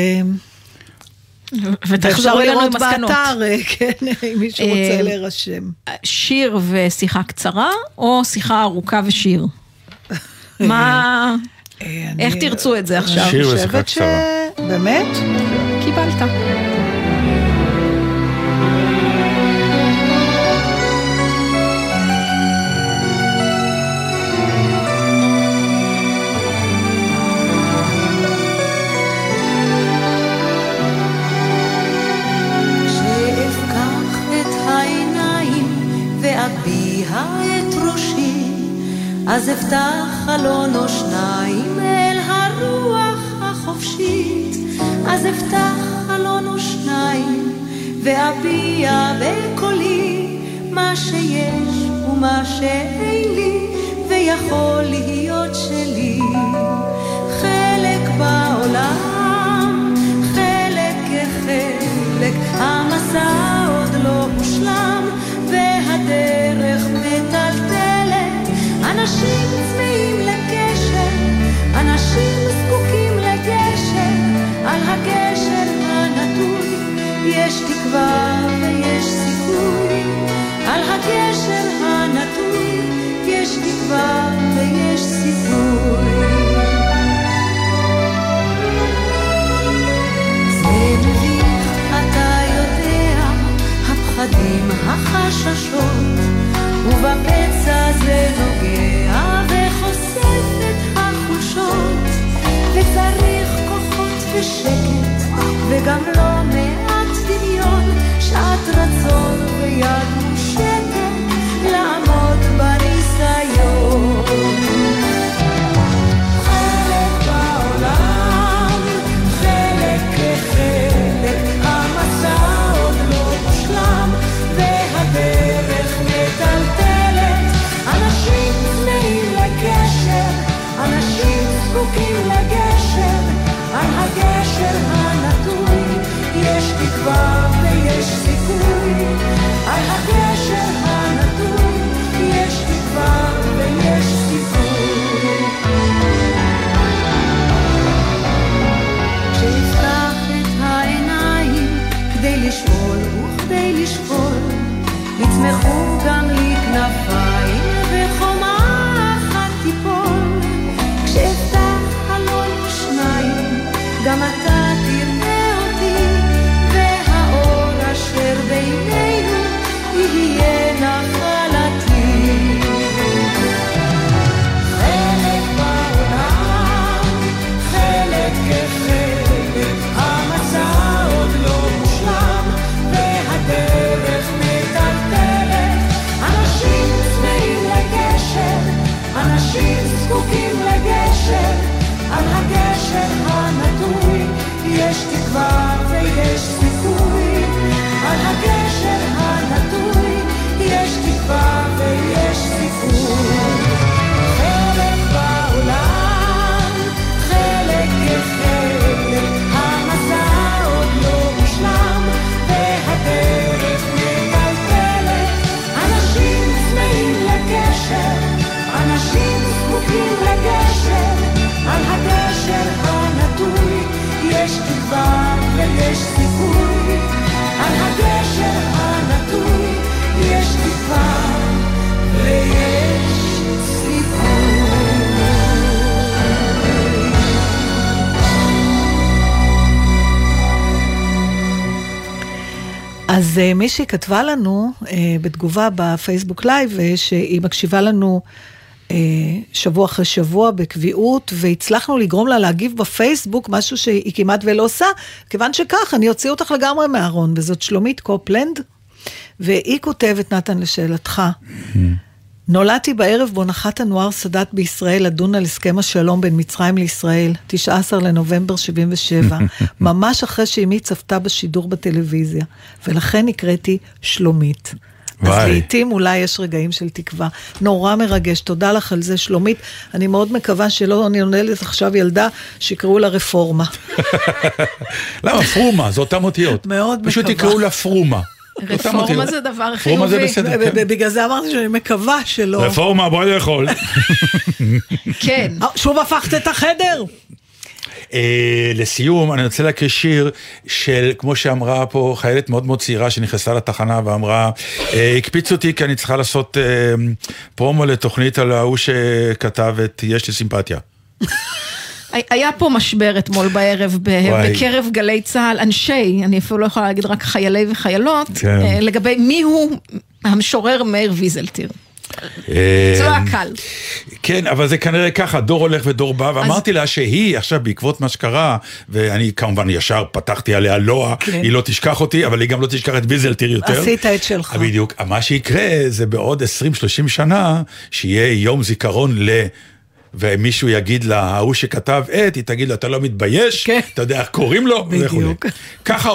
ותחזרו לנו מסקנות. באתר, כן, אם מישהו רוצה להירשם. שיר ושיחה קצרה, או שיחה ארוכה ושיר? מה, איך תרצו את זה עכשיו? שיר ושיחה קצרה. באמת? קיבלת. אז אפתח חלון או שניים אל הרוח החופשית, אז אפתח חלון או שניים ואביע בקולי מה שיש ומה שאין לי ויכול להיות שלי. חלק בעולם, חלק כחלק, המסע עוד לא מושלם והדרך מטלטלת. אנשים צמאים לגשר, אנשים זקוקים לגשר, על הגשר הנטוי יש תקווה ויש סיכוי, על הגשר הנטוי יש תקווה ויש סיכוי. זה מביך, אתה יודע, הפחדים, החששות, ובפצע זה נוגע וחושף את החולשות, וצריך כוחות ושקט וגם לא מעט דמיון, שעת רצון ויד מושטת לעמוד בניסיון. חלק בעולם, חלק כחלק, המסע עוד לא מושלם והדרך מטלטלת. אנשים זקוקים לגשר, על הגשר הנטוי יש תקווה ויש סיכוי, על הגשר הנטוי יש תקווה ויש סיכוי. כשאפתח את העיניים כדי לשאול וכדי לשאול, יצמחו גם לי כנפיים וחומה אחת תיפול. כשאפתח חלון ושניים, גם אתה תראה אותי, והאור אשר בינינו יהיה נחלתי. חלק בעולם, חלק כחלק, המצע עוד לא מושלם, והדרך מטלטלת. אנשים צמאים לגשר, אנשים זקוקים לגשר, על הגשר הנטוי יש תקווה ויש סיכוי, על הגשר הנטוי יש תקווה ויש סיכוי. חלק בעולם, חלק כחלק, המסע עוד לא מושלם והדרך מטלטלת. אנשים צמאים לגשר, אנשים זקוקים לגשר, על הגשר הנטוי יש תקווה ויש סיכוי, על הגשר הנטוי יש תקווה ויש סיכוי. אז מישהי כתבה לנו בתגובה בפייסבוק לייב שהיא מקשיבה לנו שבוע אחרי שבוע בקביעות, והצלחנו לגרום לה להגיב בפייסבוק, משהו שהיא כמעט ולא עושה, כיוון שכך, אני אוציא אותך לגמרי מהארון, וזאת שלומית קופלנד, והיא כותבת, נתן, לשאלתך, נולדתי בערב בו נחת אנואר סאדאת בישראל לדון על הסכם השלום בין מצרים לישראל, 19 לנובמבר 77, ממש אחרי שאימי צפתה בשידור בטלוויזיה, ולכן נקראתי שלומית. אז לעתים אולי יש רגעים של תקווה. נורא מרגש, תודה לך על זה שלומית, אני מאוד מקווה שלא נולדת עכשיו ילדה שיקראו לה רפורמה. למה? פרומה, זה אותם אותיות. מאוד מקווה. פשוט יקראו לה פרומה. רפורמה זה דבר חיובי, בגלל זה אמרתי שאני מקווה שלא. רפורמה, בואי לאכול. כן. שוב הפכת את החדר. לסיום, אני רוצה להקריא שיר של, כמו שאמרה פה, חיילת מאוד מאוד צעירה שנכנסה לתחנה ואמרה, הקפיצו אותי כי אני צריכה לעשות פרומו לתוכנית על ההוא שכתב את יש לי סימפתיה. היה פה משבר אתמול בערב בקרב גלי צהל, אנשי, אני אפילו לא יכולה להגיד רק חיילי וחיילות, לגבי מי הוא המשורר מאיר ויזלטיר. זה לא הקל. כן, אבל זה כנראה ככה, דור הולך ודור בא, ואמרתי לה שהיא עכשיו בעקבות מה שקרה, ואני כמובן ישר פתחתי עליה לואה, היא לא תשכח אותי, אבל היא גם לא תשכח את ויזלטיר יותר. עשית את שלך. בדיוק, מה שיקרה זה בעוד 20-30 שנה, שיהיה יום זיכרון ל... ומישהו יגיד לה, ההוא שכתב את, היא תגיד לה, אתה לא מתבייש, אתה יודע איך קוראים לו, בדיוק. ככה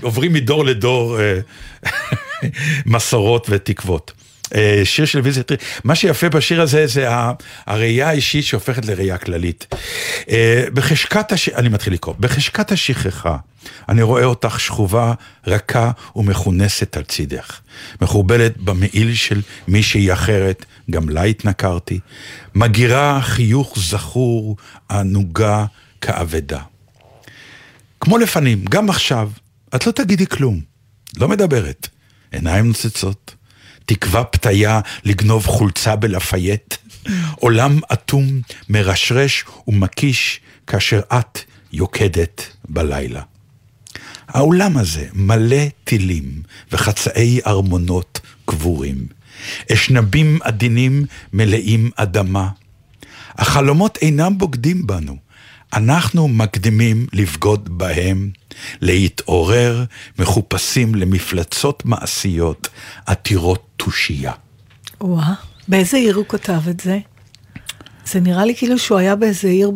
עוברים מדור לדור מסורות ותקוות. שיר של ויזלטיר, מה שיפה בשיר הזה, זה הראייה האישית שהופכת לראייה כללית. אני מתחיל לקרוא, בחשקת השכחה, אני רואה אותך שכובה, רכה ומכונסת על צידך. מחורבלת במעיל של מישהי אחרת, גם לה התנכרתי. מגירה חיוך זכור, ענוגה כאבדה. כמו לפנים, גם עכשיו, את לא תגידי כלום. לא מדברת. עיניים נוצצות. תקווה פתיה לגנוב חולצה בלפייט. עולם אטום, מרשרש ומקיש, כאשר את יוקדת בלילה. העולם הזה מלא טילים וחצאי ארמונות קבורים, אשנבים עדינים מלאים אדמה. החלומות אינם בוגדים בנו, אנחנו מקדימים לבגוד בהם, להתעורר, מחופשים למפלצות מעשיות, עתירות תושייה. וואה, באיזה עיר הוא כתב את זה? זה נראה לי כאילו שהוא היה באיזה עיר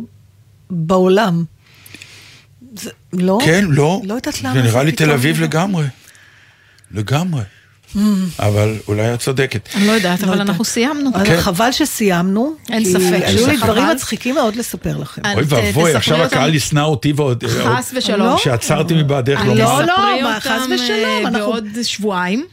בעולם. לא? כן, לא. זה נראה לי תל אביב לגמרי. לגמרי. אבל אולי את צודקת. אני לא יודעת, אבל אנחנו סיימנו. חבל שסיימנו. אין ספק. היו לי דברים מצחיקים מאוד לספר לכם. אוי ואבוי, עכשיו הקהל ישנא אותי ועוד... חס ושלום. שעצרתי מבעדך. לא, לא, חס ושלום. בעוד שבועיים.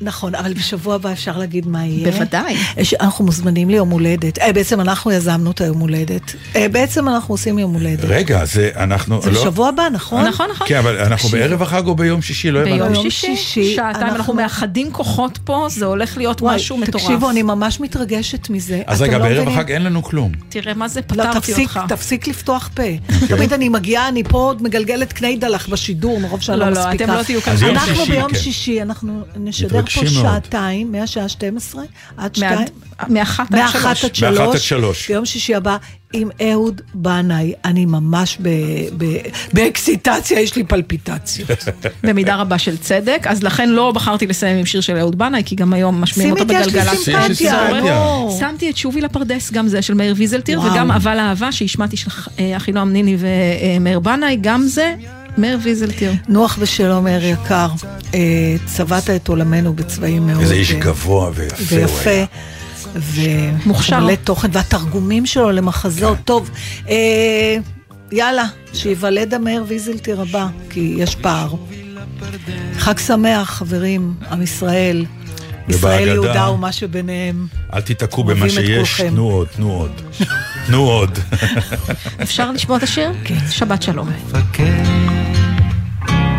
נכון, אבל בשבוע הבא אפשר להגיד מה יהיה. בוודאי. אנחנו מוזמנים ליום הולדת. בעצם אנחנו יזמנו את היום הולדת. בעצם אנחנו עושים יום הולדת. רגע, זה אנחנו... זה בשבוע הבא, נכון? נכון, נכון. כן, אבל אנחנו בערב החג או ביום שישי? ביום שישי. שעתיים, אנחנו מאחדים כוחות פה, זה הולך להיות משהו מטורף. תקשיבו, אני ממש מתרגשת מזה. אז רגע, בערב החג אין לנו כלום. תראה מה זה, פתרתי אותך. תפסיק לפתוח פה. תמיד אני מגיעה, אני פה מגלגלת קני דלח בשידור, מרוב שאני מספיקה. אנחנו ביום שישי, אנחנו שדר פה שעתיים, מהשעה 12 עד 2, מ-1 עד 3, ביום שישי הבא עם אהוד בנאי. אני ממש באקסיטציה, יש לי פלפיטציות במידה רבה של צדק, אז לכן לא בחרתי לסיים עם שיר של אהוד בנאי, כי גם היום משמיעים אותו בגלגלה. שמתי את שובי לפרדס, גם זה של מאיר ויזלטיר, וגם אבל אהבה שהשמעתי של אחינועם ניני ומאיר בנאי, גם זה מאיר ויזלטיר. נוח ושלום מאיר יקר, צבעת את עולמנו בצבעים מאוד. איזה איש גבוה ויפה ומוכשר לתוכן, והתרגומים שלו למחזות טוב. יאללה, שיוולד מאיר ויזלטיר הבא, כי יש פער. חג שמח חברים, עם ישראל, ישראל יהודה ומה שביניהם. אל תתעקו במה שיש, תנו עוד. אפשר לשמוע את השיר? כן. שבת שלום.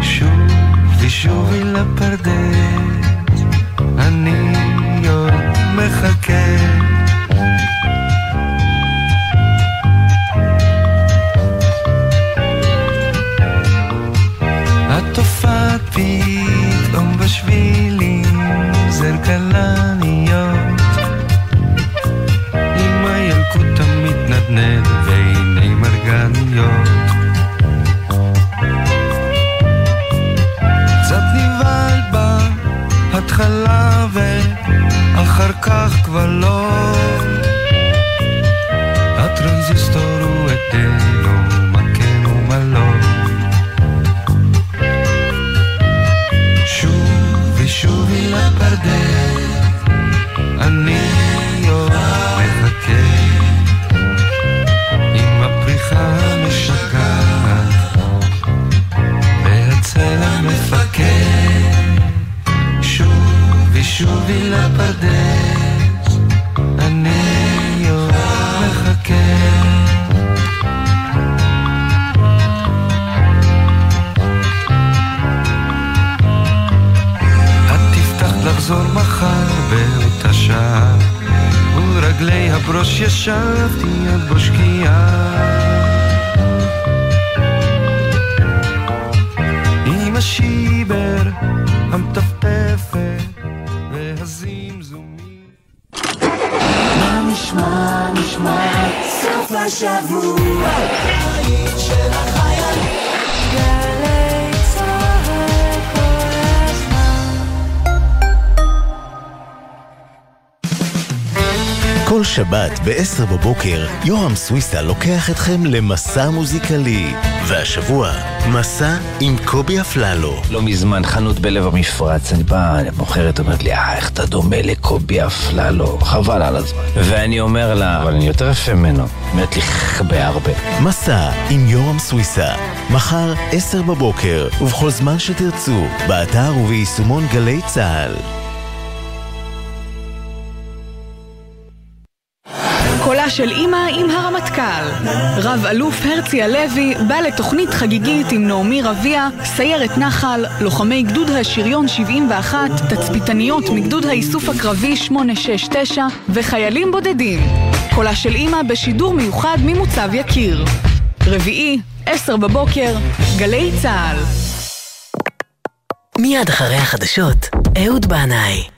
שובי שובי לפרדס, אני עוד מחכה, את הופעת פתאום בשבילים, זר קלניות בפרדס, אני עוד מחכה. את תפתח לחזור מחר באותה שעה, ורגלי הברוש ישבתי עד בו שקיעה. עם השיבר המטפטפת והזמזומים. מה נשמע, נשמע סוף השבוע, הבית של החיילים, גלי צהל כל הזמן. כל שבת ב-10 בבוקר יורם סוויסה לוקח אתכם למסע מוזיקלי, והשבוע מסע עם קובי אפללו. לא מזמן חנות בלב המפרץ, אני בא, אני מוכרת, אומרת לי, איך אתה דומה לקובי אפללו, חבל על הזמן. ואני אומר לה, אבל אני יותר יפה ממנו. אומרת לי, בהרבה. מסע עם יורם סוויסה, מחר 10 בבוקר, ובכל זמן שתרצו, באתר וביישומון גלי צהל. של אמא עם הרמטכ"ל. רב אלוף הרצי הלוי בא לתוכנית חגיגית עם נעמי רביה, סיירת נחל, לוחמי גדוד השריון 71, תצפיתניות מגדוד האיסוף הקרבי 869 וחיילים בודדים. קולה של אמא בשידור מיוחד ממוצב יקיר. רביעי, 10 בבוקר, גלי צהל. מיד אחרי החדשות, אהוד בנאי.